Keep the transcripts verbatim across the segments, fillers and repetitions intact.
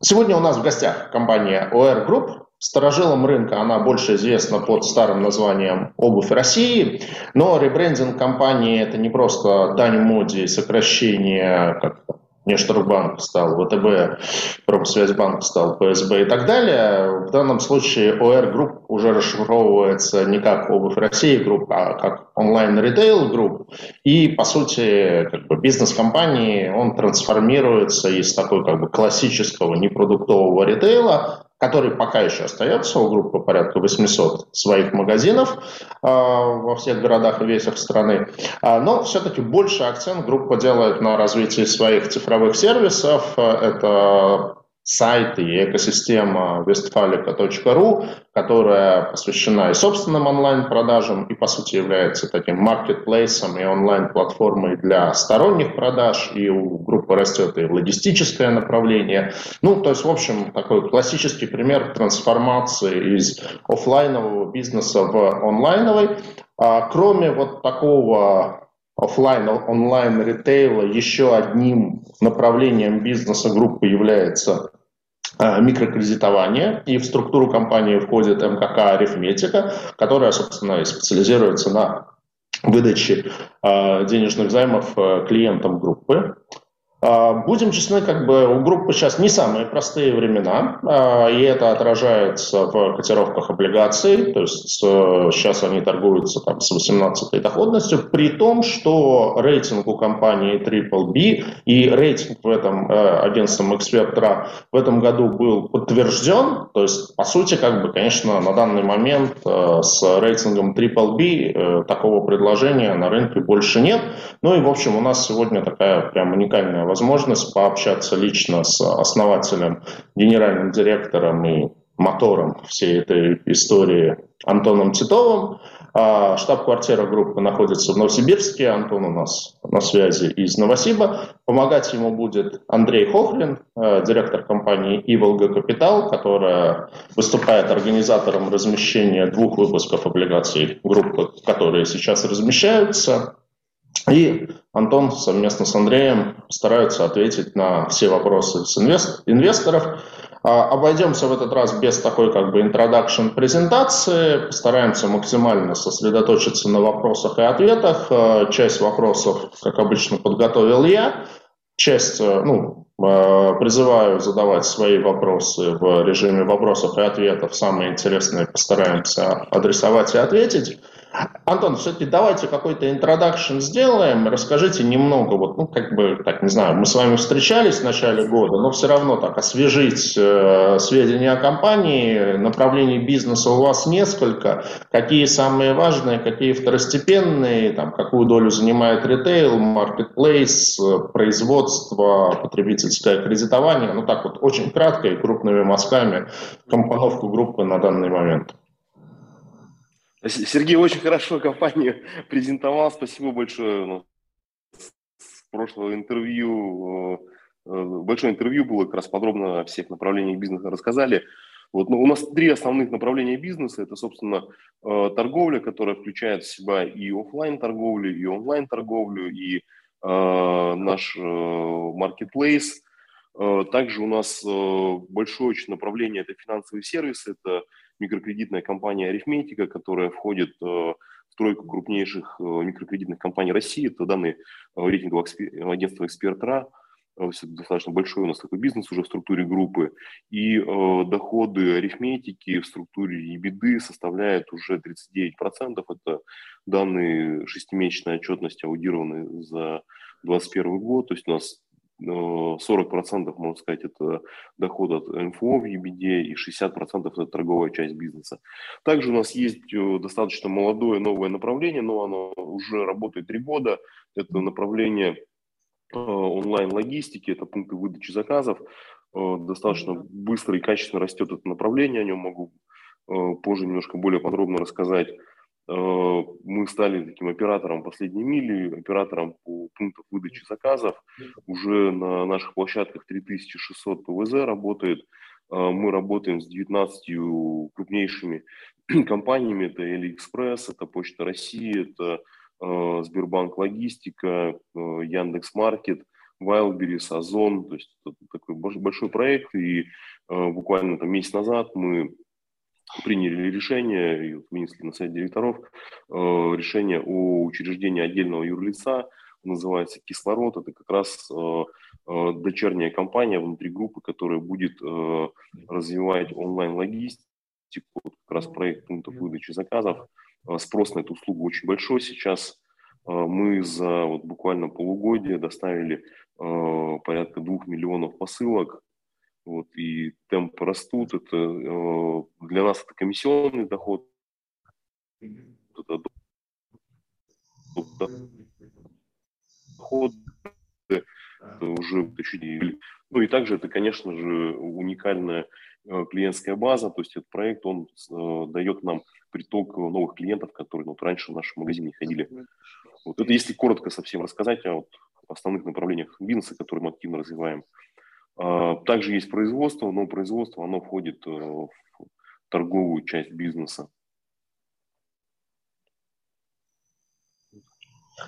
Сегодня у нас в гостях компания о эр Group. Старожилом рынка она больше известна под старым названием «Обувь России», но ребрендинг компании – это не просто дань моде и сокращение, как Внешторгбанк стал вэ тэ бэ, Промсвязьбанк стал пэ эс бэ и так далее. В данном случае о эр Group уже расшифровывается не как «Обувь России Group», а как онлайн-ритейл Group. И, по сути, как бы бизнес компании, он трансформируется из такой как бы классического непродуктового ритейла, который пока еще остается, у группы порядка восемьсот своих магазинов э, во всех городах и весях страны. Э, но все-таки больше акцент группа делает на развитии своих цифровых сервисов. Это сайт и экосистема Westfalica точка ру, которая посвящена и собственным онлайн-продажам, и, по сути, является таким маркетплейсом и онлайн-платформой для сторонних продаж, и у группы растет и логистическое направление. Ну, то есть, в общем, такой классический пример трансформации из офлайнового бизнеса в онлайновый. А, кроме вот такого офлайн, онлайн ритейла, еще одним направлением бизнеса группы является микрокредитование, и в структуру компании входит МКК «Арифметика», которая, собственно, и специализируется на выдаче э, денежных займов клиентам группы. Э, будем честны, как бы у группы сейчас не самые простые времена, э, и это отражается в котировках облигаций, то есть э, сейчас они торгуются там с восемнадцатой доходностью, при том, что рейтинг у компании трипл би и рейтинг в этом э, агентством «Эксперт РА» в этом году был подтвержден, то есть, по сути, как бы, конечно, на данный момент э, с рейтингом трипл би э, такого предложения на рынке больше нет, ну и, в общем, у нас сегодня такая прям уникальная возможность пообщаться лично с основателем, генеральным директором и мотором всей этой истории Антоном Титовым. Штаб-квартира группы находится в Новосибирске, Антон у нас на связи из Новосиба. Помогать ему будет Андрей Хохлин, директор компании «Иволга Капитал», которая выступает организатором размещения двух выпусков облигаций группы, которые сейчас размещаются. И Антон совместно с Андреем стараются ответить на все вопросы с инвест- инвесторов. А, обойдемся в этот раз без такой как бы интродакшн-презентации, постараемся максимально сосредоточиться на вопросах и ответах. А, часть вопросов, как обычно, подготовил я, часть, ну, призываю задавать свои вопросы в режиме вопросов и ответов. Самые интересные постараемся адресовать и ответить. Антон, все-таки давайте какой-то интродакшн сделаем. Расскажите немного, вот, ну, как бы, так, не знаю, мы с вами встречались в начале года, но все равно так освежить э, сведения о компании. Направлений бизнеса у вас несколько. Какие самые важные, какие второстепенные, там, какую долю занимает ритейл, маркетплейс, производство, потребитель, кредитование, ну так вот очень кратко и крупными мазками компоновку группы на данный момент. Сергей очень хорошо компанию презентовал, спасибо большое. В прошлое интервью, большое интервью было, как раз подробно о всех направлениях бизнеса рассказали. Вот, ну, у нас три основных направления бизнеса. Это, собственно, торговля, которая включает в себя и офлайн торговлю, и онлайн торговлю, и наш маркетплейс. Также у нас большое очень направление – это финансовые сервисы, это микрокредитная компания «Арифметика», которая входит в тройку крупнейших микрокредитных компаний России. Это данные рейтингового агентства «Эксперт РА». Достаточно большой у нас такой бизнес уже в структуре группы. И доходы «Арифметики» в структуре EBITDA составляют уже тридцать девять процентов. Это данные шестимесячной отчетности, аудированные за две тысячи двадцать первый год. То есть у нас сорок процентов, можно сказать, это доход от МФО в EBITDA, и шестьдесят процентов это торговая часть бизнеса. Также у нас есть достаточно молодое новое направление, но оно уже работает три года. Это направление онлайн-логистики, это пункты выдачи заказов. Достаточно быстро и качественно растет это направление, о нем могу позже немножко более подробно рассказать. Мы стали таким оператором последней мили, оператором по пунктам выдачи заказов. Уже на наших площадках три тысячи шестьсот пэ вэ зэ работает. Мы работаем с девятнадцатью крупнейшими компаниями. Это AliExpress, это Почта России, это Сбербанк Логистика, Яндекс.Маркет, Wildberries, Ozon, то есть это такой большой проект, и э, буквально там месяц назад мы приняли решение, и вот вынесли на совет директоров, э, решение о учреждении отдельного юрлица, называется «Кислород». Это как раз э, э, дочерняя компания внутри группы, которая будет э, развивать онлайн-логистику, как раз проект пунктов выдачи заказов. Спрос на эту услугу очень большой сейчас. Мы за вот буквально полугодие доставили э, порядка двух миллионов посылок, вот, и темпы растут. Это, э, для нас это комиссионный доход, это доход, это уже, ну и также это, конечно же, уникальная клиентская база, то есть этот проект, он э, дает нам приток новых клиентов, которые вот раньше в наш магазин не ходили. Вот это если коротко совсем рассказать о вот основных направлениях бизнеса, которые мы активно развиваем. А, также есть производство, но производство, оно входит э, в торговую часть бизнеса.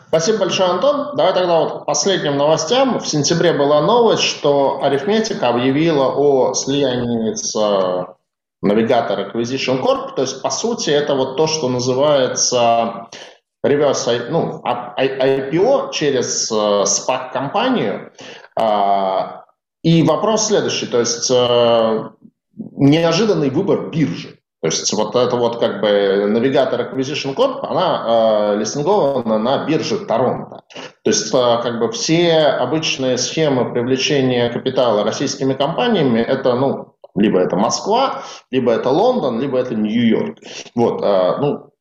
Спасибо большое, Антон. Давай тогда вот к последним новостям. В сентябре была новость, что Арифметика объявила о слиянии с Navigator Acquisition Corp. То есть, по сути, это вот то, что называется reverse, ну, ай пи о через спак-компанию. И вопрос следующий, то есть неожиданный выбор биржи. То есть вот это вот как бы Navigator Acquisition Corp, она э, листингована на бирже Торонто. То есть э, как бы все обычные схемы привлечения капитала российскими компаниями, это, ну, либо это Москва, либо это Лондон, либо это Нью-Йорк. Вот, э, ну,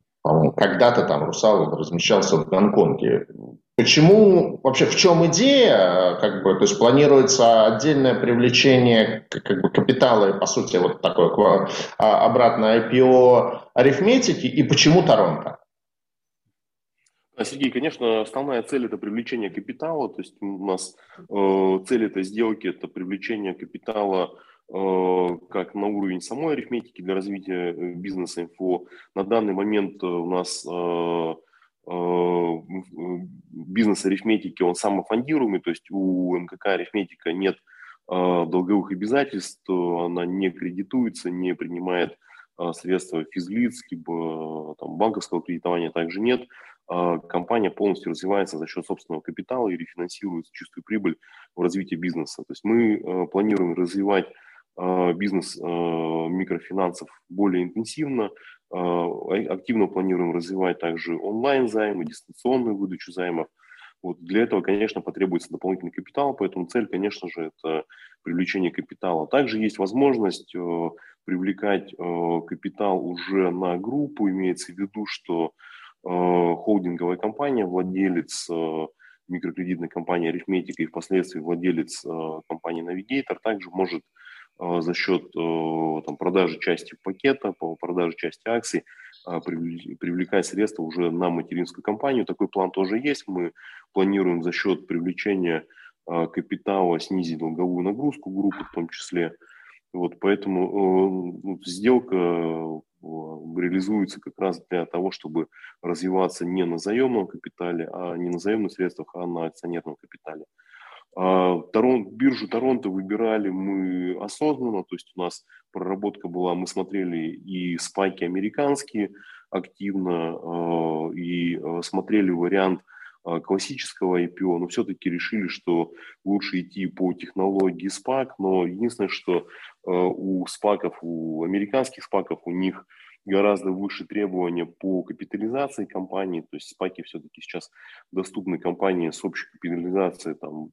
когда-то там Русал размещался в Гонконге. Почему, вообще, в чем идея, как бы, то есть планируется отдельное привлечение как бы капитала и, по сути, вот такое обратное ай пи о Арифметики, и почему Торонто? Сергей, конечно, основная цель – это привлечение капитала, то есть у нас э, цель этой сделки – это привлечение капитала э, как на уровень самой Арифметики для развития бизнеса МФО. На данный момент у нас… Э, бизнес Арифметики, он самофондируемый, то есть у МКК Арифметика нет долговых обязательств, она не кредитуется, не принимает средства физлиц, либо там, банковского кредитования также нет. Компания полностью развивается за счет собственного капитала и рефинансирует чистую прибыль в развитии бизнеса. То есть мы планируем развивать бизнес микрофинансов более интенсивно, активно планируем развивать также онлайн-займы, дистанционную выдачу займов. Вот для этого, конечно, потребуется дополнительный капитал, поэтому цель, конечно же, это привлечение капитала. Также есть возможность э, привлекать э, капитал уже на группу, имеется в виду, что э, холдинговая компания, владелец э, микрокредитной компании «Арифметика» и впоследствии владелец э, компании «Navigator» также может за счет там, продажи части пакета, по продаже части акций, привлекать средства уже на материнскую компанию. Такой план тоже есть. Мы планируем за счет привлечения капитала снизить долговую нагрузку группы в том числе. Вот, поэтому сделка реализуется как раз для того, чтобы развиваться не на заемном капитале, а не на заемных средствах, а на акционерном капитале. Торонто, биржу Торонто выбирали мы осознанно, то есть у нас проработка была, мы смотрели и спайки американские активно, и смотрели вариант классического ай пи о, но все-таки решили, что лучше идти по технологии спак, но единственное, что у спаков, у американских спаков, у них гораздо выше требования по капитализации компании, то есть спаки все-таки сейчас доступны компании с общей капитализацией там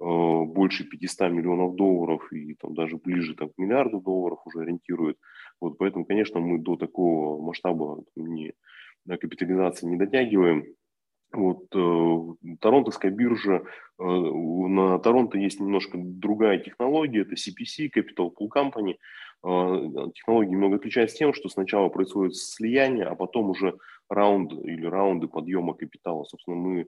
больше пятьсот миллионов долларов и там даже ближе там, к миллиарду долларов уже ориентируют. Вот поэтому, конечно, мы до такого масштаба не, капитализации не дотягиваем. Вот, э, торонтовская биржа, э, на Торонто есть немножко другая технология, это си пи си, Capital Pool Company. Э, технология немного отличается тем, что сначала происходит слияние, а потом уже раунд или раунды подъема капитала. Собственно, мы э,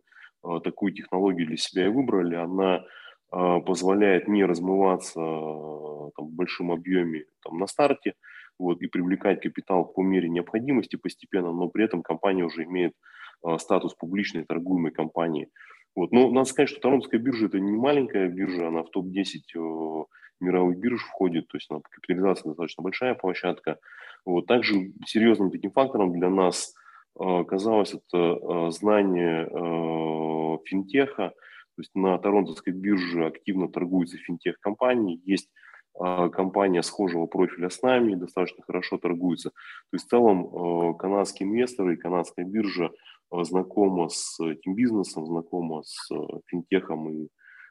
такую технологию для себя и выбрали. Она э, позволяет не размываться э, там, в большом объеме там, на старте, вот, и привлекать капитал по мере необходимости постепенно, но при этом компания уже имеет статус публичной торгуемой компании. Вот. Но надо сказать, что Торонтская биржа – это не маленькая биржа, она в топ десять мировых бирж входит, то есть она по капитализации достаточно большая площадка. Вот. Также серьезным таким фактором для нас казалось это знание финтеха, то есть на Торонтовской бирже активно торгуются финтех-компании, есть компания схожего профиля с нами, достаточно хорошо торгуются. То есть в целом канадские инвесторы и канадская биржа знакома с этим бизнесом, знакома с финтехом и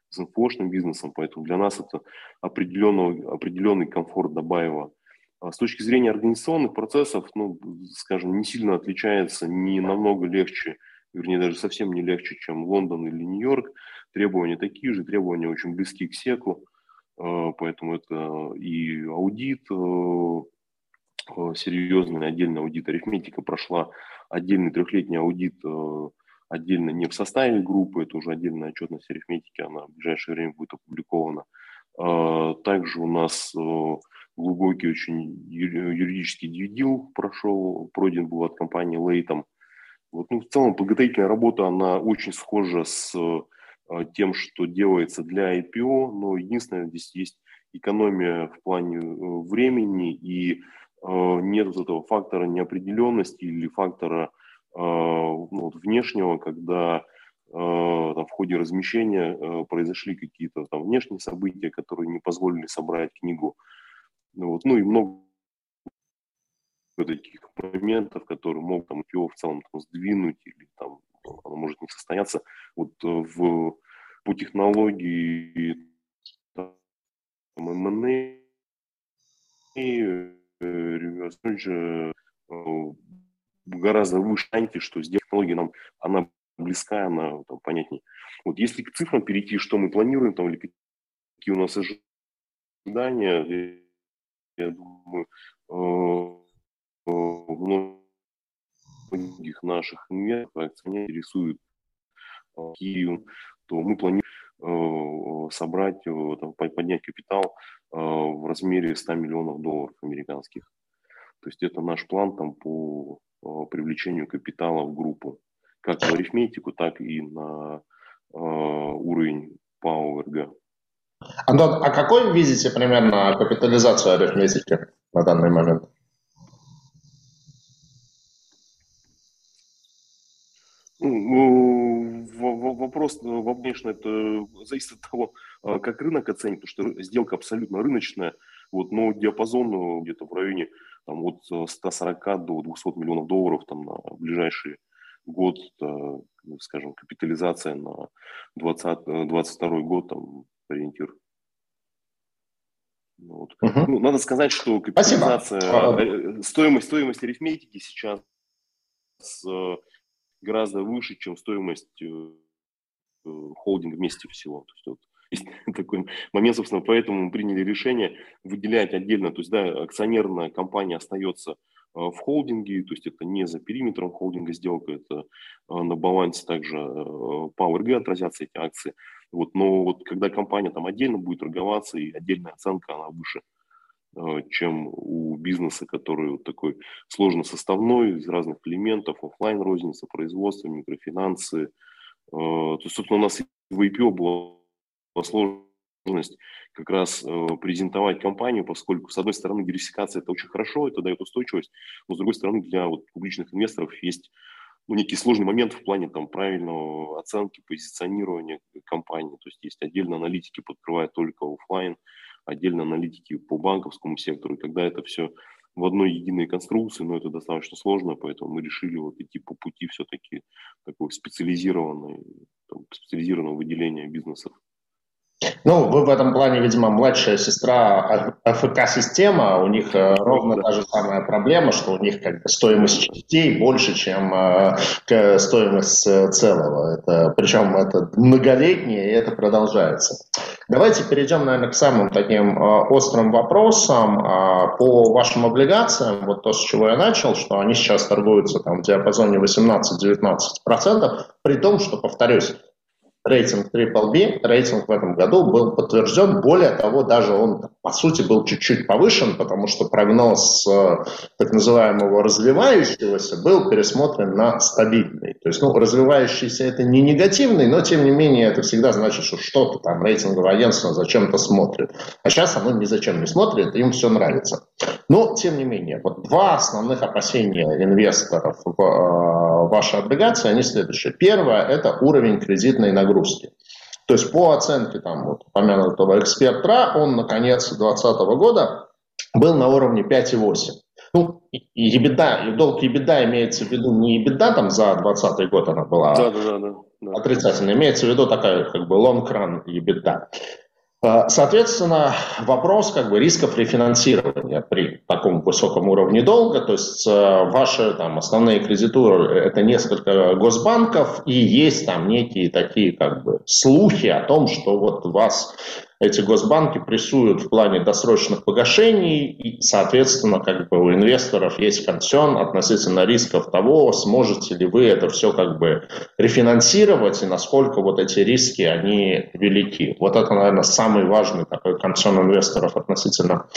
с инфошным бизнесом, поэтому для нас это определенный комфорт добавило. С точки зрения организационных процессов, ну, скажем, не сильно отличается, не намного легче, вернее, даже совсем не легче, чем Лондон или Нью-Йорк. Требования такие же, требования очень близки к секу, поэтому это и аудит, серьезный отдельный аудит. Арифметика прошла отдельный трехлетний аудит, отдельно не в составе группы, это уже отдельная отчетность арифметики, она в ближайшее время будет опубликована. Также у нас глубокий очень юридический дьюдил прошел, пройден был от компании Лейтом. Вот, ну, в целом подготовительная работа, она очень схожа с тем, что делается для ай пи о, но единственное, здесь есть экономия в плане времени и нет вот этого фактора неопределенности или фактора ну, вот, внешнего, когда там, в ходе размещения произошли какие-то там внешние события, которые не позволили собрать книгу. Вот, ну и много таких моментов, которые могут там, ай пи о в целом там, сдвинуть или там, оно может не состояться. Вот в, по технологии эм эн а и реверс же гораздо выше анти, что здесь технология нам она близка, она там, понятнее. Вот если к цифрам перейти, что мы планируем, там, или какие у нас ожидания, я думаю, многих наших инвесторов интересует Киев, то мы планируем собрать, там, поднять капитал в размере ста миллионов долларов американских. То есть это наш план там, по привлечению капитала в группу, как в арифметику, так и на уровень ПАО РГ. Антон, а какой видите примерно капитализацию арифметики на данный момент? Вопрос, конечно, это зависит от того, как рынок оценит, потому что сделка абсолютно рыночная, вот, но диапазон где-то в районе там, от ста сорока до двухсот миллионов долларов там, на ближайший год, скажем, капитализация на двадцать двадцать второй год, там, ориентир. Вот. Угу. Ну, надо сказать, что капитализация, Спасибо. стоимость, стоимость арифметики сейчас гораздо выше, чем стоимость холдинга вместе всего. То есть, вот, есть такой момент, собственно, поэтому мы приняли решение выделять отдельно, то есть, да, акционерная компания остается в холдинге, то есть это не за периметром холдинга сделка, это на балансе также ПАО РГ отразятся эти акции. Вот, но вот когда компания там отдельно будет торговаться, и отдельная оценка, она выше, чем у бизнеса, который вот такой сложно составной, из разных элементов, офлайн розница, производство, микрофинансы. То есть, собственно, у нас в ай пи о была сложность как раз презентовать компанию, поскольку, с одной стороны, диверсификация – это очень хорошо, это дает устойчивость, но, с другой стороны, для вот, публичных инвесторов есть ну, некий сложный момент в плане там, правильного оценки, позиционирования компании. То есть, есть отдельно аналитики, подкрывают только офлайн, отдельно аналитики по банковскому сектору, и когда это все в одной единой конструкции, но это достаточно сложно, поэтому мы решили вот идти по пути все-таки такого специализированного, там, специализированного выделения бизнесов. Ну, вы в этом плане, видимо, младшая сестра АФК система, у них ровно та же самая проблема, что у них как бы стоимость частей больше, чем стоимость целого. Это, причем это многолетнее, и это продолжается. Давайте перейдем, наверное, к самым таким острым вопросам по вашим облигациям. Вот то, с чего я начал, что они сейчас торгуются там в диапазоне восемнадцать-девятнадцать процентов, при том, что, повторюсь, рейтинг трипл би, рейтинг в этом году был подтвержден, более того, даже он, по сути, был чуть-чуть повышен, потому что прогноз э, так называемого развивающегося был пересмотрен на стабильный. То есть, ну, развивающийся это не негативный, но, тем не менее, это всегда значит, что что-то там рейтинговое агентство зачем-то смотрит. А сейчас оно ни зачем не смотрит, им все нравится. Но, тем не менее, вот два основных опасения инвесторов в э, ваши облигации, они следующие. Первое – это уровень кредитной нагрузки. Русские. То есть по оценке там, вот, упомянутого «Эксперт РА», он на конец две тысячи двадцатого года был на уровне пять и восемь. Ну, и EBITDA, и долг EBITDA имеется в виду не EBITDA, там за двадцатый год она была да, да, да, да. отрицательная, имеется в виду такая как бы long run EBITDA. Соответственно, вопрос как бы рисков рефинансирования при таком высоком уровне долга, то есть ваши там основные кредиторы это несколько госбанков и есть там некие такие как бы слухи о том, что вот вас эти госбанки прессуют в плане досрочных погашений и, соответственно, как бы у инвесторов есть консерн относительно рисков того, сможете ли вы это все как бы рефинансировать и насколько вот эти риски, они велики. Вот это, наверное, самый важный такой консерн инвесторов относительно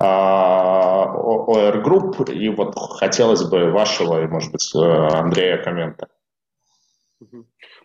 о эр Group. И вот хотелось бы вашего и, может быть, Андрея коммента.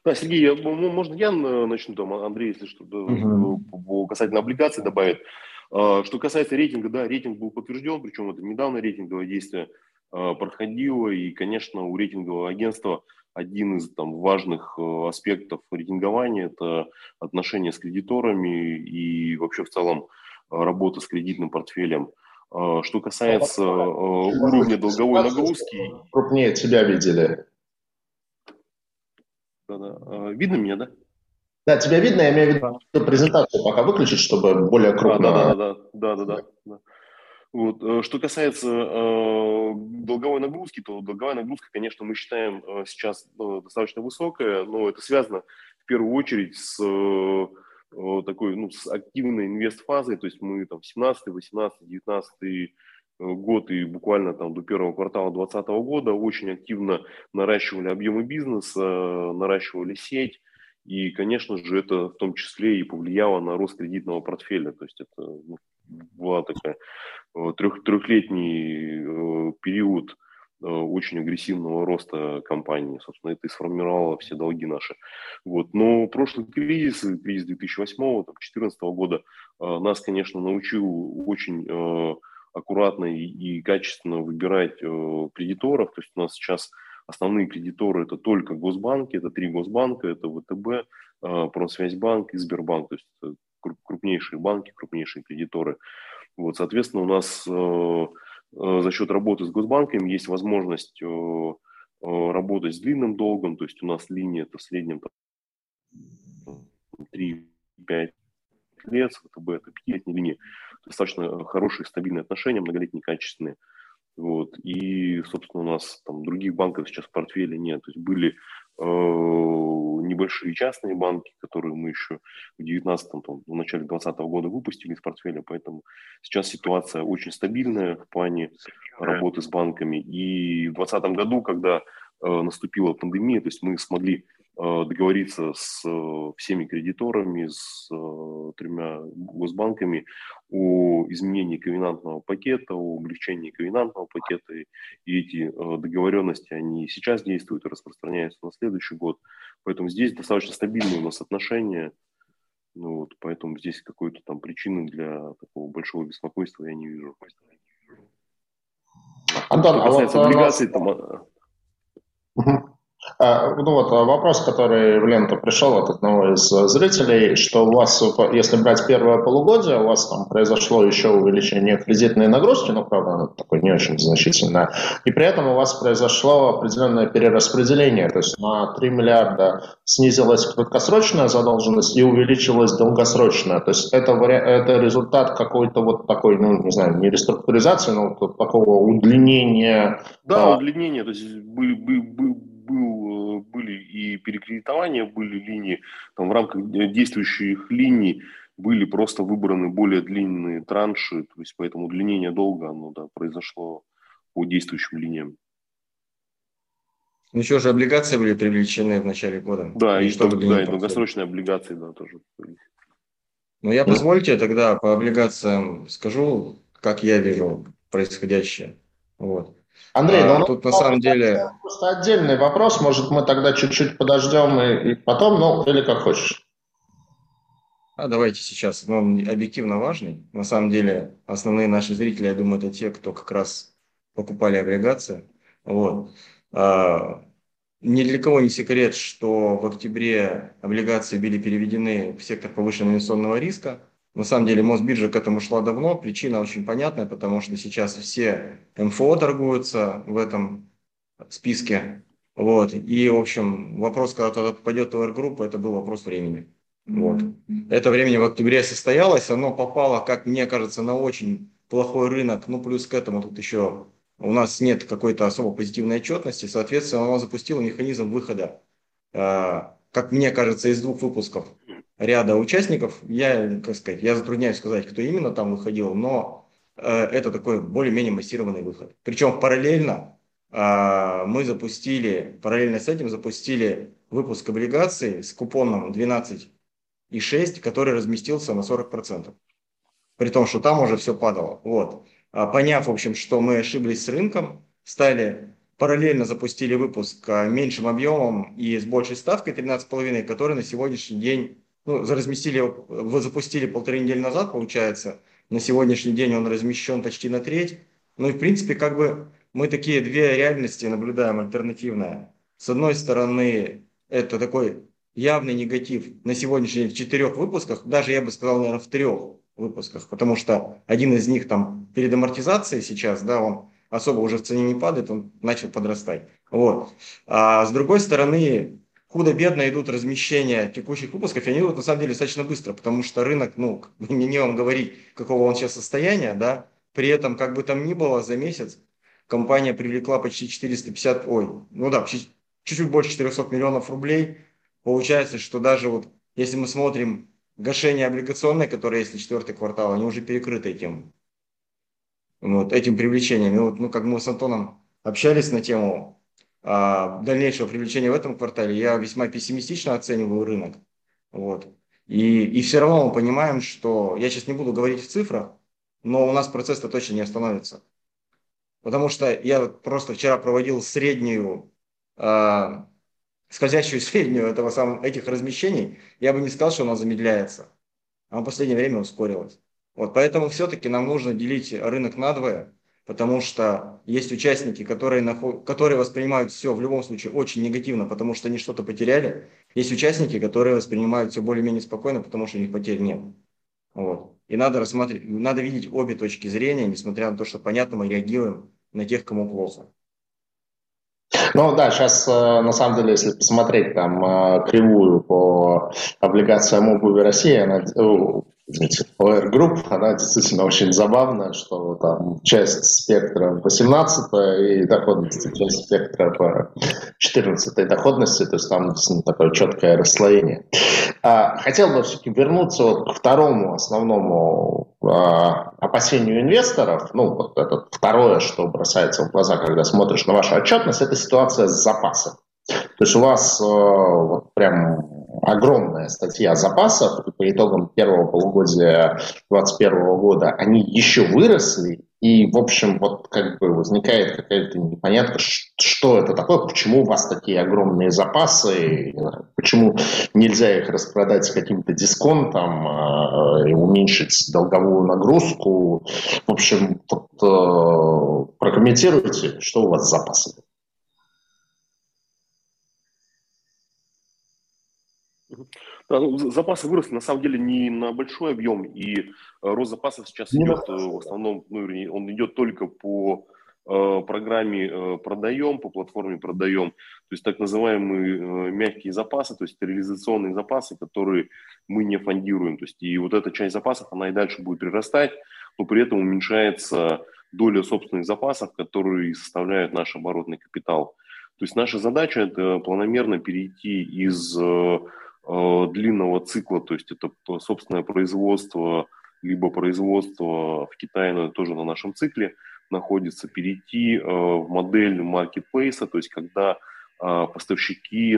Да, Сергей, можно я начну, там, Андрей, если что, uh-huh. касательно облигаций добавит. Что касается рейтинга, да, рейтинг был подтвержден, причем это недавно рейтинговое действие проходило, и, конечно, у рейтингового агентства один из там, важных аспектов рейтингования – это отношения с кредиторами и вообще в целом работа с кредитным портфелем. Что касается уровня долговой нагрузки… Крупнее тебя видели. Видно меня, да? Да, тебя видно, я имею в виду презентацию пока выключить, чтобы более крупно. Да, да, да, да, да, да. Вот. Что касается э, долговой нагрузки, то долговая нагрузка, конечно, мы считаем э, сейчас э, достаточно высокая, но это связано в первую очередь с э, такой, ну, с активной инвест-фазой, то есть мы там семнадцатый, восемнадцатый, девятнадцатый год и буквально там до первого квартала две тысячи двадцатого года очень активно наращивали объемы бизнеса, наращивали сеть, и, конечно же, это в том числе и повлияло на рост кредитного портфеля. То есть это ну, была такая трех, трехлетний период очень агрессивного роста компании. Собственно, это и сформировало все долги наши. Вот. Но прошлый кризис, кризис две тысячи восьмого, две тысячи четырнадцатого года нас, конечно, научил очень... аккуратно и, и качественно выбирать э, кредиторов. То есть у нас сейчас основные кредиторы это только госбанки, это три госбанка, это вэ тэ бэ, э, Промсвязьбанк и Сбербанк. То есть крупнейшие банки, крупнейшие кредиторы. Вот, соответственно, у нас э, э, за счет работы с госбанками есть возможность э, э, работать с длинным долгом. То есть у нас линия это в среднем три-пять лет, вэ тэ бэ это пятилетняя линия. Достаточно хорошие, стабильные отношения, многолетние, качественные. Вот. И, собственно, у нас там других банков сейчас в портфеле нет. То есть были э, небольшие частные банки, которые мы еще в девятнадцатом, там, в начале двадцатого года выпустили из портфеля. Поэтому сейчас ситуация очень стабильная в плане работы с банками. И в двадцатом году, когда э, наступила пандемия, то есть мы смогли договориться с всеми кредиторами, с тремя госбанками о изменении ковенантного пакета, о облегчении ковенантного пакета. И эти договоренности, они сейчас действуют и распространяются на следующий год. Поэтому здесь достаточно стабильные у нас отношения. Ну, вот, поэтому здесь какой-то там причины для такого большого беспокойства я не вижу. Антон, что касается а вот облигаций, там... Ну вот вопрос, который в ленту пришел от одного из зрителей, что у вас, если брать первое полугодие, у вас там произошло еще увеличение кредитной нагрузки, но, правда, оно такое не очень значительное, и при этом у вас произошло определенное перераспределение, то есть на три миллиарда снизилась краткосрочная задолженность и увеличилась долгосрочная, то есть это, это результат какой-то вот такой, ну не знаю, не реструктуризации, но вот такого удлинения. Да, а... удлинения, то есть были... были, были... Был, были и перекредитования, были линии, там в рамках действующих линий были просто выбраны более длинные транши, то есть поэтому удлинение долга оно, да, произошло по действующим линиям. Еще же облигации были привлечены в начале года. Да, и, и что тогда, и долгосрочные облигации, да, тоже. Ну, я, позвольте, тогда по облигациям скажу, как я вижу происходящее. Вот. Андрей, а, ну, тут ну, на самом деле... просто отдельный вопрос, может, мы тогда чуть-чуть подождем и, и потом, ну, или как хочешь. А давайте сейчас, но он объективно важный. На самом деле, основные наши зрители, я думаю, это те, кто как раз покупали облигации. Вот. А, ни для кого не секрет, что в октябре облигации были переведены в сектор повышенного инвестиционного риска. На самом деле Мосбиржа к этому шла давно, причина очень понятная, потому что сейчас все МФО торгуются в этом списке. Вот. И, в общем, вопрос, когда туда попадет о эр Group, это был вопрос времени. Вот. Это время в октябре состоялось, оно попало, как мне кажется, на очень плохой рынок, ну плюс к этому тут еще у нас нет какой-то особо позитивной отчетности, соответственно, оно запустило механизм выхода, э, как мне кажется, из двух выпусков ряда участников. Я, как сказать, я затрудняюсь сказать, кто именно там выходил, но э, это такой более-менее массированный выход. Причем параллельно э, мы запустили, параллельно с этим запустили выпуск облигаций с купоном двенадцать и шесть, который разместился на сорок процентов, при том, что там уже все падало. Вот. А поняв, в общем, что мы ошиблись с рынком, стали параллельно запустили выпуск меньшим объемом и с большей ставкой тринадцать и пять, который на сегодняшний день, ну, разместили, вы запустили полторы недели назад, получается, на сегодняшний день он размещен почти на треть. Ну и, в принципе, как бы мы такие две реальности наблюдаем альтернативные. С одной стороны, это такой... явный негатив на сегодняшний день в четырех выпусках, даже я бы сказал, наверное, в трех выпусках, потому что один из них там перед амортизацией сейчас, да, он особо уже в цене не падает, он начал подрастать. Вот. А с другой стороны, худо-бедно идут размещения текущих выпусков, и они идут на самом деле достаточно быстро, потому что рынок, ну, не, не вам говорить, какого он сейчас состояния, да, при этом, как бы там ни было, за месяц компания привлекла почти четыреста пятьдесят, ой, ну да, почти, чуть-чуть больше четырехсот миллионов рублей. Получается, что даже вот если мы смотрим гашение облигационное, которое есть на четвертый квартал, они уже перекрыты этим, вот, этим привлечением. И вот, ну, как мы с Антоном общались на тему а, дальнейшего привлечения в этом квартале, я весьма пессимистично оцениваю рынок. Вот. И, и все равно мы понимаем, что я сейчас не буду говорить в цифрах, но у нас процесс-то точно не остановится. Потому что я просто вчера проводил среднюю... А, скользящую среднюю этого самого, этих размещений, я бы не сказал, что она замедляется. Она в последнее время ускорилась. Вот, поэтому все-таки нам нужно делить рынок надвое, потому что есть участники, которые, наход... которые воспринимают все в любом случае очень негативно, потому что они что-то потеряли. Есть участники, которые воспринимают все более-менее спокойно, потому что у них потерь нет. Вот. И надо рассмотреть, надо видеть обе точки зрения, несмотря на то, что, понятно, мы реагируем на тех, кому плохо. Ну да, сейчас на самом деле, если посмотреть там кривую по облигациям Обуви России, она, извините, о эр Group, она действительно очень забавная, что там часть спектра по семнадцатой и доходности, часть спектра по четырнадцатой доходности, то есть там действительно такое четкое расслоение. Хотел бы все-таки вернуться вот к второму основному опасению инвесторов. Ну, вот это второе, что бросается в глаза, когда смотришь на вашу отчетность, это ситуация с запасом. То есть у вас э, вот прям огромная статья запасов, и по итогам первого полугодия две тысячи двадцать первого года они еще выросли, и, в общем, вот как бы возникает какая-то непонятка, что это такое, почему у вас такие огромные запасы, почему нельзя их распродать с каким-то дисконтом э, и уменьшить долговую нагрузку. В общем, вот, э, прокомментируйте, что у вас с запасами. Да, ну, запасы выросли, на самом деле, не на большой объем, и э, рост запасов сейчас не идет, э, в основном, ну, вернее, он идет только по э, программе э, «Продаем», по платформе «Продаем», то есть так называемые э, мягкие запасы, то есть реализационные запасы, которые мы не фондируем, то есть и вот эта часть запасов, она и дальше будет прирастать, но при этом уменьшается доля собственных запасов, которые составляют наш оборотный капитал. То есть наша задача – это планомерно перейти из э, длинного цикла, то есть это собственное производство, либо производство в Китае, но тоже на нашем цикле находится, перейти в модель маркетплейса, то есть когда поставщики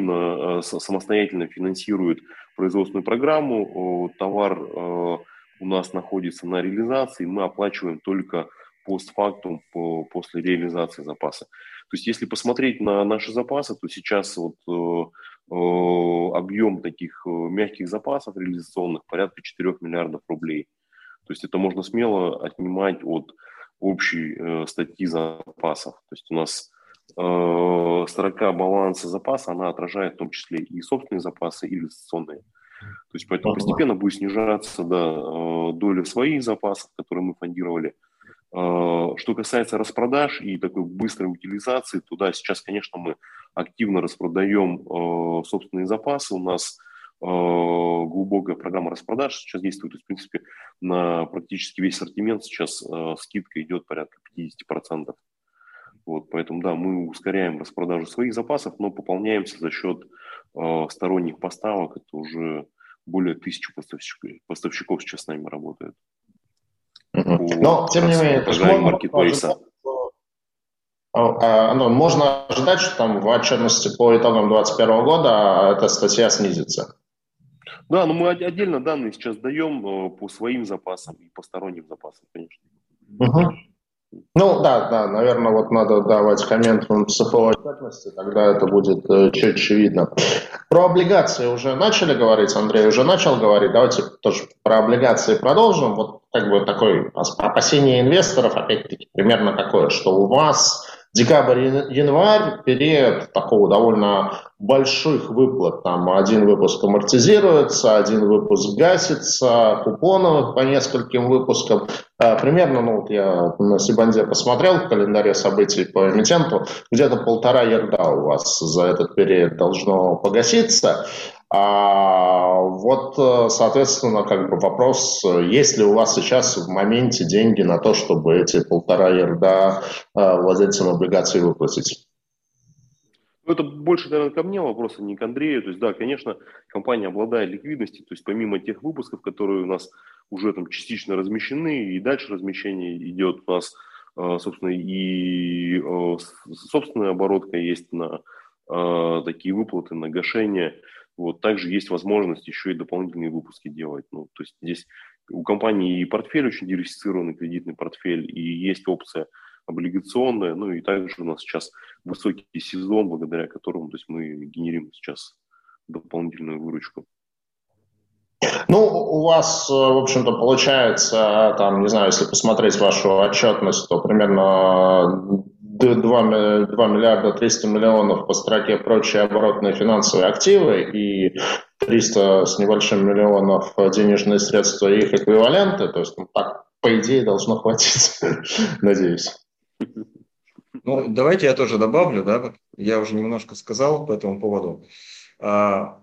самостоятельно финансируют производственную программу, товар у нас находится на реализации, мы оплачиваем только постфактум после реализации запаса. То есть если посмотреть на наши запасы, то сейчас вот объем таких мягких запасов реализационных порядка четырёх миллиардов рублей. То есть это можно смело отнимать от общей статьи запасов. То есть у нас строка баланса запаса, она отражает в том числе и собственные запасы, и реализационные. То есть поэтому постепенно будет снижаться, да, доля своих запасов, которые мы фондировали. Что касается распродаж и такой быстрой утилизации, то да, сейчас, конечно, мы активно распродаем собственные запасы. У нас глубокая программа распродаж сейчас действует. То есть, в принципе, на практически весь ассортимент сейчас скидка идет порядка пятидесяти процентов. Вот, поэтому, да, мы ускоряем распродажу своих запасов, но пополняемся за счет э, сторонних поставок. Это уже более тысячи поставщиков, поставщиков сейчас с нами работают. Mm-hmm. Но, тем не менее, можно, Антон, можно ожидать, что там в отчетности по итогам две тысячи двадцать первого года эта статья снизится? Да, но мы отдельно данные сейчас даем по своим запасам и по сторонним запасам, конечно. Mm-hmm. Ну да, да, наверное, вот надо давать коммент в МСФО отчетности, тогда это будет э, четче видно. Про облигации уже начали говорить, Андрей уже начал говорить, давайте тоже про облигации продолжим. Вот как бы такое опасение инвесторов, опять-таки, примерно такое, что у вас декабрь-январь, период такого довольно больших выплат, там один выпуск амортизируется, один выпуск гасится, купоновых по нескольким выпускам. Примерно, ну вот я на Сибанде посмотрел в календаре событий по эмитенту, где-то полтора ярда у вас за этот период должно погаситься. А вот, соответственно, как бы вопрос, есть ли у вас сейчас в моменте деньги на то, чтобы эти полтора ярда владельцам облигаций выплатить? Ну, это больше, наверное, ко мне вопрос, а не к Андрею. То есть, да, конечно, компания обладает ликвидностью, то есть помимо тех выпусков, которые у нас уже там частично размещены, и дальше размещение идет у нас, собственно, и собственная оборотка есть на такие выплаты, на гашение. Вот, также есть возможность еще и дополнительные выпуски делать. Ну, то есть здесь у компании и портфель очень диверсифицированный, кредитный портфель, и есть опция облигационная, ну и также у нас сейчас высокий сезон, благодаря которому, то есть, мы генерим сейчас дополнительную выручку. Ну, у вас, в общем-то, получается, там, не знаю, если посмотреть вашу отчетность, то примерно два миллиарда триста миллионов по строке прочие оборотные финансовые активы и триста с небольшим миллионов денежные средства и их эквиваленты. То есть, ну, так, по идее, должно хватить, надеюсь. Ну, давайте я тоже добавлю, да, я уже немножко сказал по этому поводу. А,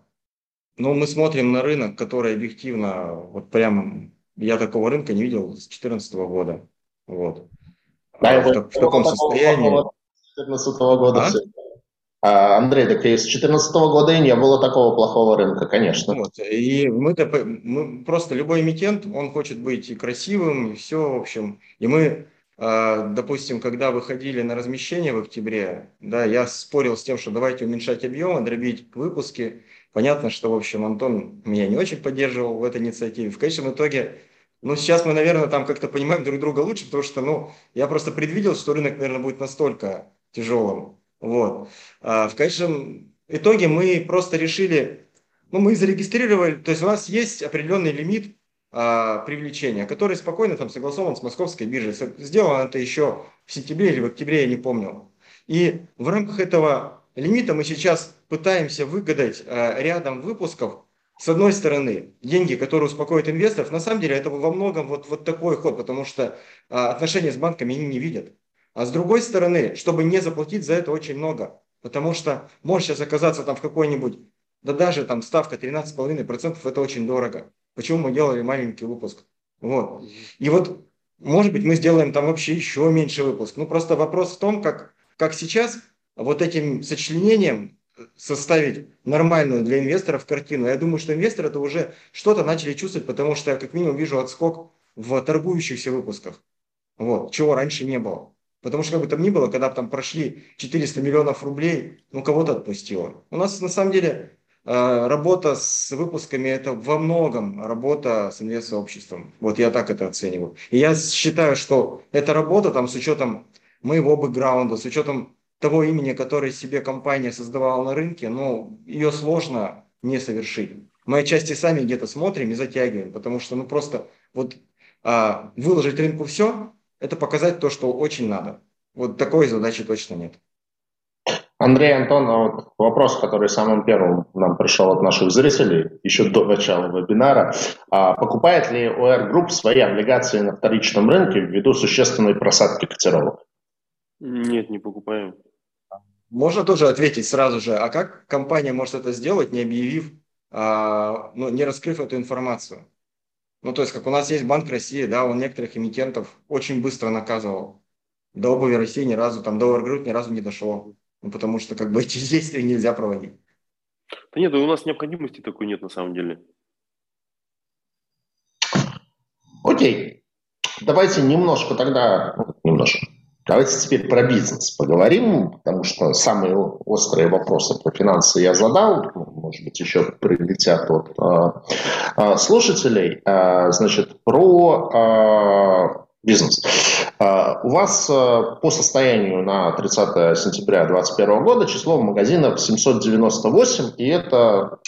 ну, мы смотрим на рынок, который объективно, вот прямо, я такого рынка не видел с две тысячи четырнадцатого года, вот. Да, а в, в таком состоянии. две тысячи четырнадцатого года а? А, Андрей, так и с две тысячи четырнадцатого года и не было такого плохого рынка, конечно. Вот. И мы, мы просто любой эмитент, он хочет быть и красивым, и все, в общем. И мы, допустим, когда выходили на размещение в октябре, да, я спорил с тем, что давайте уменьшать объемы, дробить выпуски. Понятно, что, в общем, Антон меня не очень поддерживал в этой инициативе. В конечном итоге. Ну, сейчас мы, наверное, там как-то понимаем друг друга лучше, потому что, ну, я просто предвидел, что рынок, наверное, будет настолько тяжелым. Вот. А в конечном итоге мы просто решили, ну, мы зарегистрировали, то есть у нас есть определенный лимит а, привлечения, который спокойно там согласован с Московской биржей. Сделано это еще в сентябре или в октябре, я не помню. И в рамках этого лимита мы сейчас пытаемся выгадать а, рядом выпусков. С одной стороны, деньги, которые успокоят инвесторов, на самом деле это во многом вот, вот такой ход, потому что а, отношения с банками они не видят. А с другой стороны, чтобы не заплатить за это очень много, потому что может сейчас оказаться там в какой-нибудь, да даже там ставка тринадцать с половиной процентов, это очень дорого. Почему мы делали маленький выпуск? Вот. И вот, может быть, мы сделаем там вообще еще меньше выпуск. Ну, просто вопрос в том, как, как сейчас вот этим сочленением составить нормальную для инвесторов картину. Я думаю, что инвесторы это уже что-то начали чувствовать, потому что я как минимум вижу отскок в торгующихся выпусках, вот, чего раньше не было. Потому что, как бы там ни было, когда бы там прошли четыреста миллионов рублей, ну, кого-то отпустило. У нас, на самом деле, работа с выпусками – это во многом работа с инвестсообществом. Вот я так это оцениваю. И я считаю, что эта работа там, с учетом моего бэкграунда, с учетом того имени, которое себе компания создавала на рынке, ну, ее сложно не совершить. Мы отчасти сами где-то смотрим и затягиваем, потому что, ну, просто вот а, выложить рынку все – это показать то, что очень надо. Вот такой задачи точно нет. Андрей, Антон, а вот вопрос, который самым первым нам пришел от наших зрителей еще до начала вебинара. А покупает ли о эр Group свои облигации на вторичном рынке ввиду существенной просадки котировок? Нет, не покупаем. Можно тоже ответить сразу же, а как компания может это сделать, не объявив, а, ну, не раскрыв эту информацию? Ну, то есть, как у нас есть Банк России, да, он некоторых эмитентов очень быстро наказывал. До Обуви России ни разу, там, до о эр Group ни разу не дошло. Ну, потому что, как бы, эти действия нельзя проводить. Да нет, у нас необходимости такой нет, на самом деле. Окей. Давайте немножко тогда, немножко, давайте теперь про бизнес поговорим, потому что самые острые вопросы про финансы я задал, может быть, еще прилетят от а, а, слушателей. А, значит, про а, бизнес. А, у вас а, по состоянию на тридцатое сентября две тысячи двадцать первого года число магазинов семьсот девяносто восемь, и это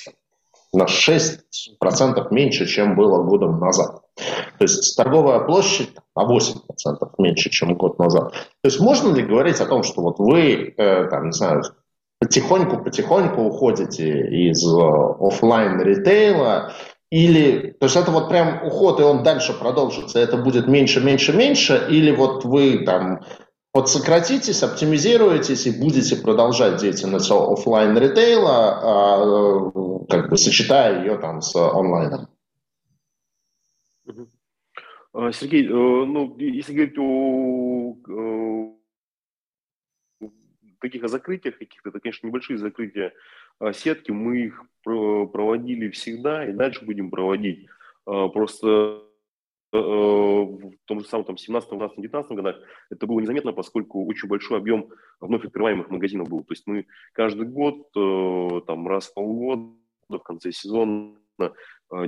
на шесть процентов меньше, чем было годом назад. То есть торговая площадь на восемь процентов меньше, чем год назад. То есть можно ли говорить о том, что вот вы, э, там, не знаю, потихоньку-потихоньку уходите из э, офлайн-ритейла? Или, то есть это вот прям уход, и он дальше продолжится, это будет меньше-меньше-меньше? Или вот вы там подсократитесь, оптимизируетесь и будете продолжать деятельность офлайн-ритейла, э, как бы сочетая ее там с онлайном? Сергей, ну, если говорить о, о таких о закрытиях каких-то, это, конечно, небольшие закрытия сетки, мы их проводили всегда и дальше будем проводить. Просто в том же самом там, семнадцатом, двадцатом, девятнадцатом годах это было незаметно, поскольку очень большой объем вновь открываемых магазинов был. То есть мы каждый год, там, раз в полгода, в конце сезона,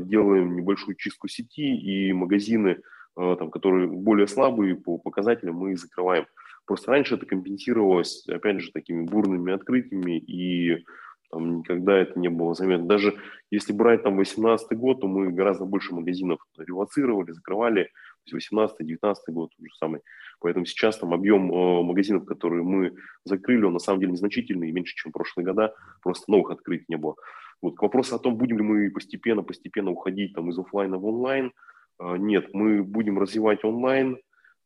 делаем небольшую чистку сети, и магазины, там, которые более слабые по показателям, мы закрываем. Просто раньше это компенсировалось, опять же, такими бурными открытиями, и там, никогда это не было заметно. Даже если брать там две тысячи восемнадцатый год, то мы гораздо больше магазинов релоцировали, закрывали, то есть восемнадцатый, девятнадцатый год уже самый. Поэтому сейчас там объем э, магазинов, которые мы закрыли, он на самом деле незначительный, меньше, чем в прошлые года, просто новых открытий не было. Вот, к вопросу о том, будем ли мы постепенно-постепенно уходить там, из офлайна в онлайн, э, нет, мы будем развивать онлайн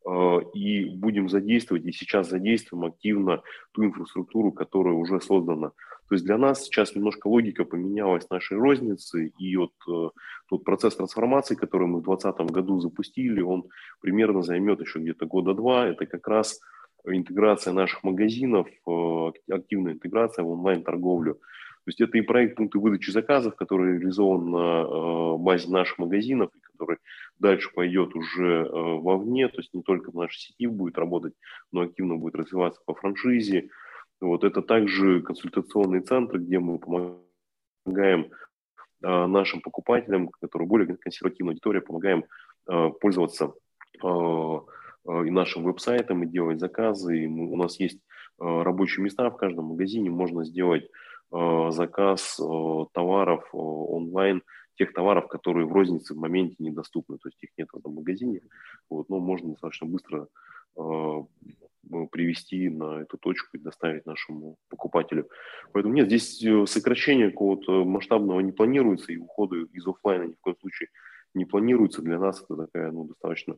э, и будем задействовать, и сейчас задействуем активно ту инфраструктуру, которая уже создана. То есть для нас сейчас немножко логика поменялась нашей розницы, и вот э, тот процесс трансформации, который мы в две тысячи двадцатом году запустили, он примерно займет еще где-то года два, это как раз интеграция наших магазинов, э, активная интеграция в онлайн-торговлю. То есть это и проект пункты выдачи заказов, который реализован на базе наших магазинов, и который дальше пойдет уже вовне, то есть не только в нашей сети будет работать, но активно будет развиваться по франшизе. Вот это также консультационные центры, где мы помогаем нашим покупателям, которые более консервативная аудитория, помогаем пользоваться и нашим веб-сайтом, и делать заказы. И у нас есть рабочие места в каждом магазине, можно сделать заказ товаров онлайн, тех товаров, которые в рознице в моменте недоступны, то есть их нет в этом магазине, вот, но можно достаточно быстро э, привести на эту точку и доставить нашему покупателю. Поэтому нет, здесь сокращение какого-то масштабного не планируется, и уходы из офлайна ни в коем случае не планируется. Для нас это такая, ну, достаточно